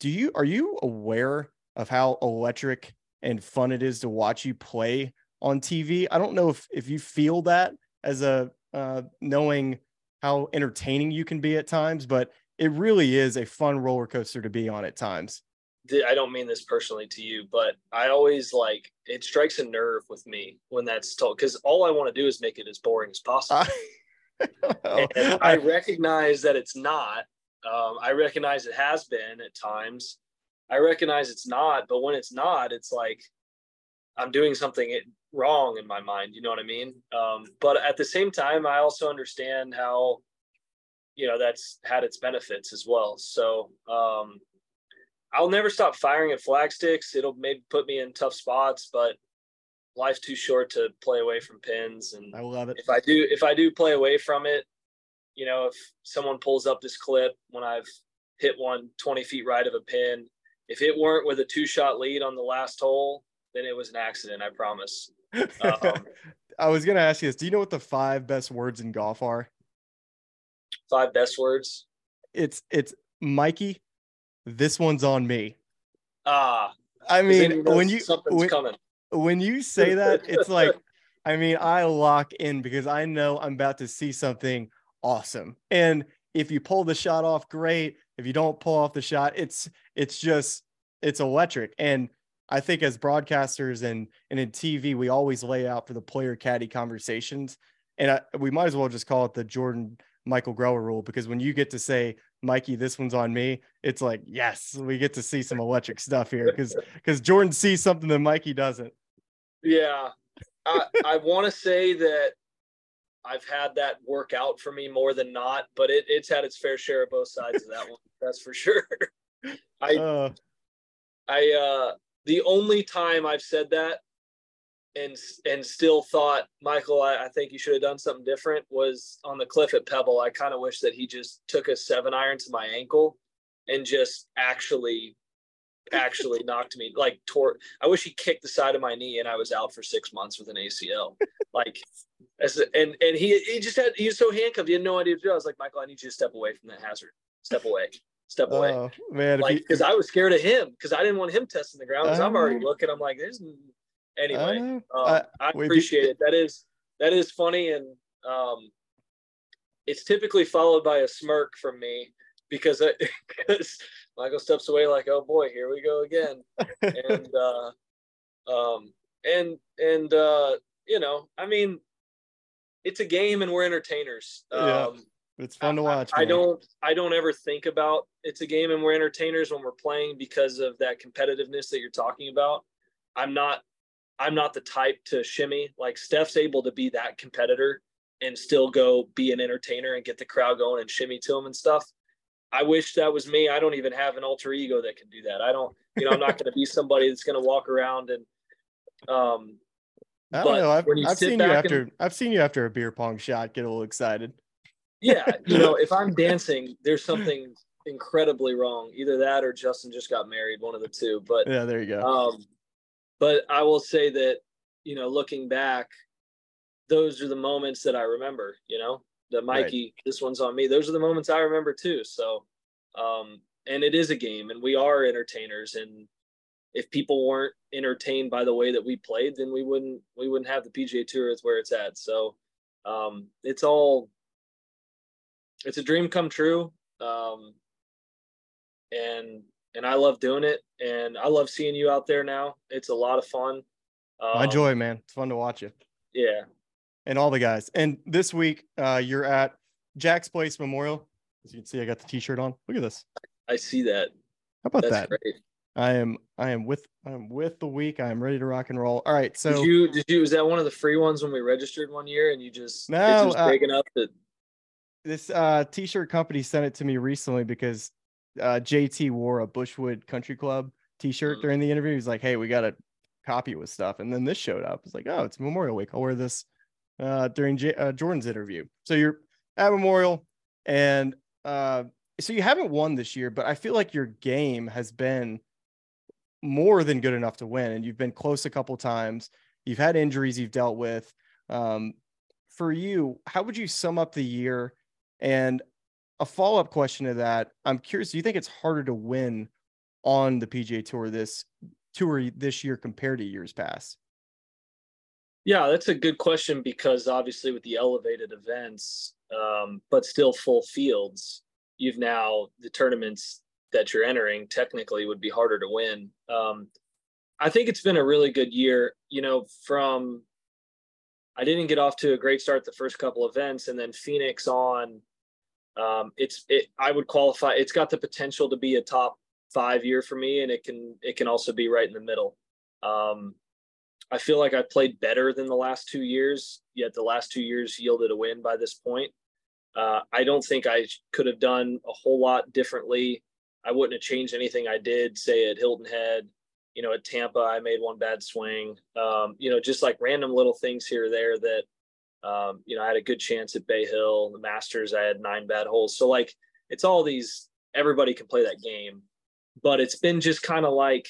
Do you, are you aware of how electric and fun it is to watch you play on T V? I don't know if, if you feel that as a, Uh, knowing how entertaining you can be at times, but it really is a fun roller coaster to be on at times. I don't mean this personally to you, but I always like, it strikes a nerve with me when that's told, because all I want to do is make it as boring as possible. I, and I recognize that it's not. Um, I recognize it has been at times. I recognize it's not, but when it's not, it's like I'm doing something it, wrong in my mind, you know what I mean? Um, but at the same time, I also understand how, you know, that's had its benefits as well. So um, I'll never stop firing at flag sticks. It'll maybe put me in tough spots, but life's too short to play away from pins. And I love it. If I do, if I do play away from it, you know, if someone pulls up this clip when I've hit one twenty feet right of a pin, if it weren't with a two shot lead on the last hole, then it was an accident. I promise. Um, I was going to ask you this. Do you know what the five best words in golf are? Five best words. It's, it's Mikey. This one's on me. Ah, I mean, when you, when, coming. when you say that, it's like, I mean, I lock in because I know I'm about to see something awesome. And if you pull the shot off, great. If you don't pull off the shot, it's, it's just, it's electric. And I think as broadcasters and, and in T V, we always lay out for the player caddy conversations. And I, we might as well just call it the Jordan Michael Greller rule, because when you get to say, Mikey, this one's on me, it's like, yes, we get to see some electric stuff here, because because Jordan sees something that Mikey doesn't. Yeah. I, I want to say that I've had that work out for me more than not, but it, it's had its fair share of both sides of that one. That's for sure. I, uh, I, uh, the only time I've said that and, and still thought, Michael, I, I think you should have done something different, was on the cliff at Pebble. I kind of wish that he just took a seven iron to my ankle and just actually, actually knocked me, like tore. I wish he kicked the side of my knee and I was out for six months with an A C L. Like, as a, and and he he just had, he was so handcuffed, he had no idea what to do. I was like, Michael, I need you to step away from that hazard. Step away. Step away, oh, man! Like, because I was scared of him, because I didn't want him testing the ground. Because I'm already looking. I'm like, there's anyway. I, um, I, I appreciate you... it. That is that is funny, and um, it's typically followed by a smirk from me, because I, because Michael steps away like, oh boy, here we go again, and uh, um, and and uh, you know, I mean, it's a game, and we're entertainers. Um, yeah. It's fun to watch. I, I don't I don't ever think about it's a game and we're entertainers when we're playing, because of that competitiveness that you're talking about. I'm not I'm not the type to shimmy. Like, Steph's able to be that competitor and still go be an entertainer and get the crowd going and shimmy to him and stuff. I wish that was me. I don't even have an alter ego that can do that. I don't, you know, I'm not going to be somebody that's going to walk around and um I don't know. I've, I've seen you after and, I've seen you after a beer pong shot get a little excited. Yeah, you know, if I'm dancing, there's something incredibly wrong. Either that or Justin just got married, one of the two. But yeah, there you go. Um, but I will say that, you know, looking back, those are the moments that I remember, you know, the Mikey, right. This one's on me. Those are the moments I remember too. So, um, and it is a game and we are entertainers. And if people weren't entertained by the way that we played, then we wouldn't, we wouldn't have the P G A Tour as where it's at. So um, it's all... it's a dream come true. Um, and, and I love doing it, and I love seeing you out there now. It's a lot of fun. Um, My joy, man. It's fun to watch you. Yeah. And all the guys. And this week uh, you're at Jack's Place Memorial. As you can see, I got the t-shirt on. Look at this. I see that. How about That's that? Great. I am, I am with, I'm with the week. I'm ready to rock and roll. All right. So did you, did you, was that one of the free ones when we registered one year and you just, no, it's just uh, taken up to This uh, t-shirt company sent it to me recently because uh, J T wore a Bushwood Country Club t-shirt mm-hmm. during the interview. He's like, hey, we got to copy with stuff. And then this showed up. It's like, oh, it's Memorial Week. I'll wear this uh, during J- uh, Jordan's interview. So you're at Memorial. And uh, so you haven't won this year, but I feel like your game has been more than good enough to win. And you've been close a couple times. You've had injuries you've dealt with. Um, for you, how would you sum up the year? And a follow-up question to that, I'm curious, do you think it's harder to win on the P G A Tour this tour this year compared to years past? Yeah, that's a good question, because obviously with the elevated events, um, but still full fields, you've now, the tournaments that you're entering technically would be harder to win. Um, I think it's been a really good year, you know, from... I didn't get off to a great start the first couple events, and then Phoenix on, um, it's, it, I would qualify. It's got the potential to be a top five year for me. And it can, it can also be right in the middle. Um, I feel like I played better than the last two years, yet the last two years yielded a win by this point. Uh, I don't think I could have done a whole lot differently. I wouldn't have changed anything I did, say at Hilton Head. You know, at Tampa, I made one bad swing, um, you know, just like random little things here or there that Um, you know, I had a good chance at Bay Hill, the Masters, I had nine bad holes. So like, it's all these, everybody can play that game, but it's been just kind of like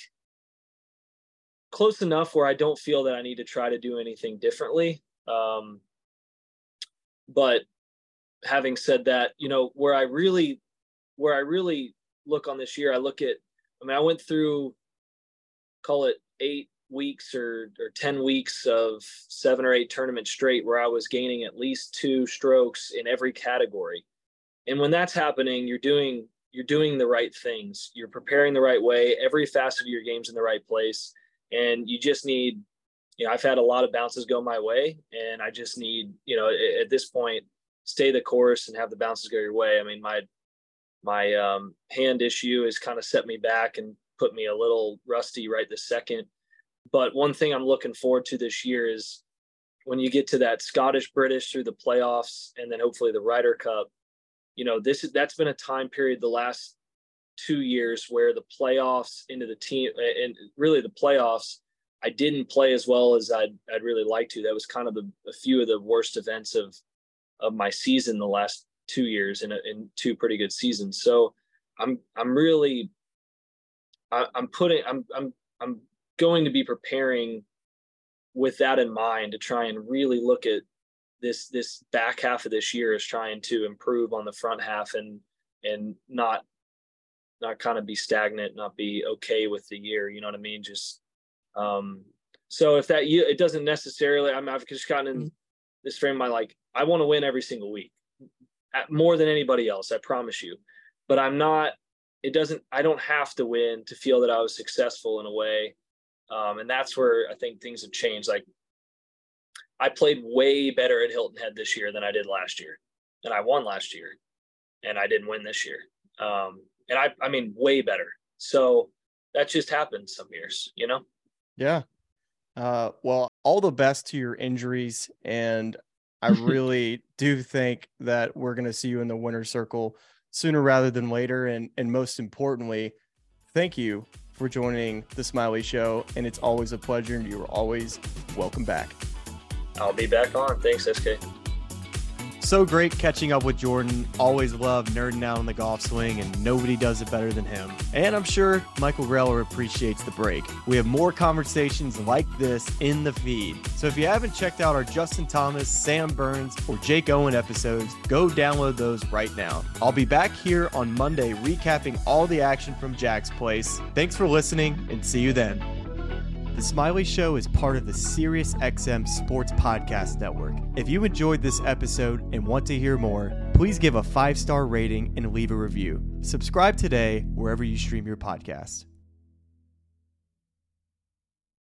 close enough where I don't feel that I need to try to do anything differently. Um, but having said that, you know, where I really, where I really look on this year, I look at, I mean, I went through, call it eight weeks or, or ten weeks of seven or eight tournaments straight where I was gaining at least two strokes in every category. And when that's happening, you're doing, you're doing the right things. You're preparing the right way. Every facet of your game's in the right place. And you just need, you know, I've had a lot of bounces go my way, and I just need, you know, at, at this point, stay the course and have the bounces go your way. I mean, my, my um, hand issue has kind of set me back and put me a little rusty right this second. But one thing I'm looking forward to this year is when you get to that Scottish British through the playoffs and then hopefully the Ryder Cup, you know, this is, that's been a time period the last two years where the playoffs into the team and really the playoffs, I didn't play as well as I'd, I'd really like to. That was kind of the, a few of the worst events of, of my season the last two years in, a, in two pretty good seasons. So I'm, I'm really, I, I'm putting, I'm, I'm, I'm, going to be preparing with that in mind to try and really look at this this back half of this year is trying to improve on the front half and and not not kind of be stagnant, not be okay with the year, you know what I mean? Just um so if that it doesn't necessarily, I'm I've just gotten in this frame of my like I want to win every single week more than anybody else, I promise you, but I'm not it doesn't I don't have to win to feel that I was successful in a way. Um, and that's where I think things have changed. Like I played way better at Hilton Head this year than I did last year, and I won last year and I didn't win this year. Um, and I, I mean, way better. So that just happens some years, you know? Yeah. Uh, well, all the best to your injuries. And I really do think that we're going to see you in the winner's circle sooner rather than later. And, and most importantly, thank you for joining the Smiley Show, and it's always a pleasure, and you are always welcome back. I'll be back on. Thanks, S K. So great catching up with Jordan. Always love nerding out on the golf swing, and nobody does it better than him. And I'm sure Michael Greller appreciates the break. We have more conversations like this in the feed. So if you haven't checked out our Justin Thomas, Sam Burns, or Jake Owen episodes, go download those right now. I'll be back here on Monday recapping all the action from Jack's Place. Thanks for listening, and see you then. The Smiley Show is part of the SiriusXM Sports Podcast Network. If you enjoyed this episode and want to hear more, please give a five-star rating and leave a review. Subscribe today wherever you stream your podcast.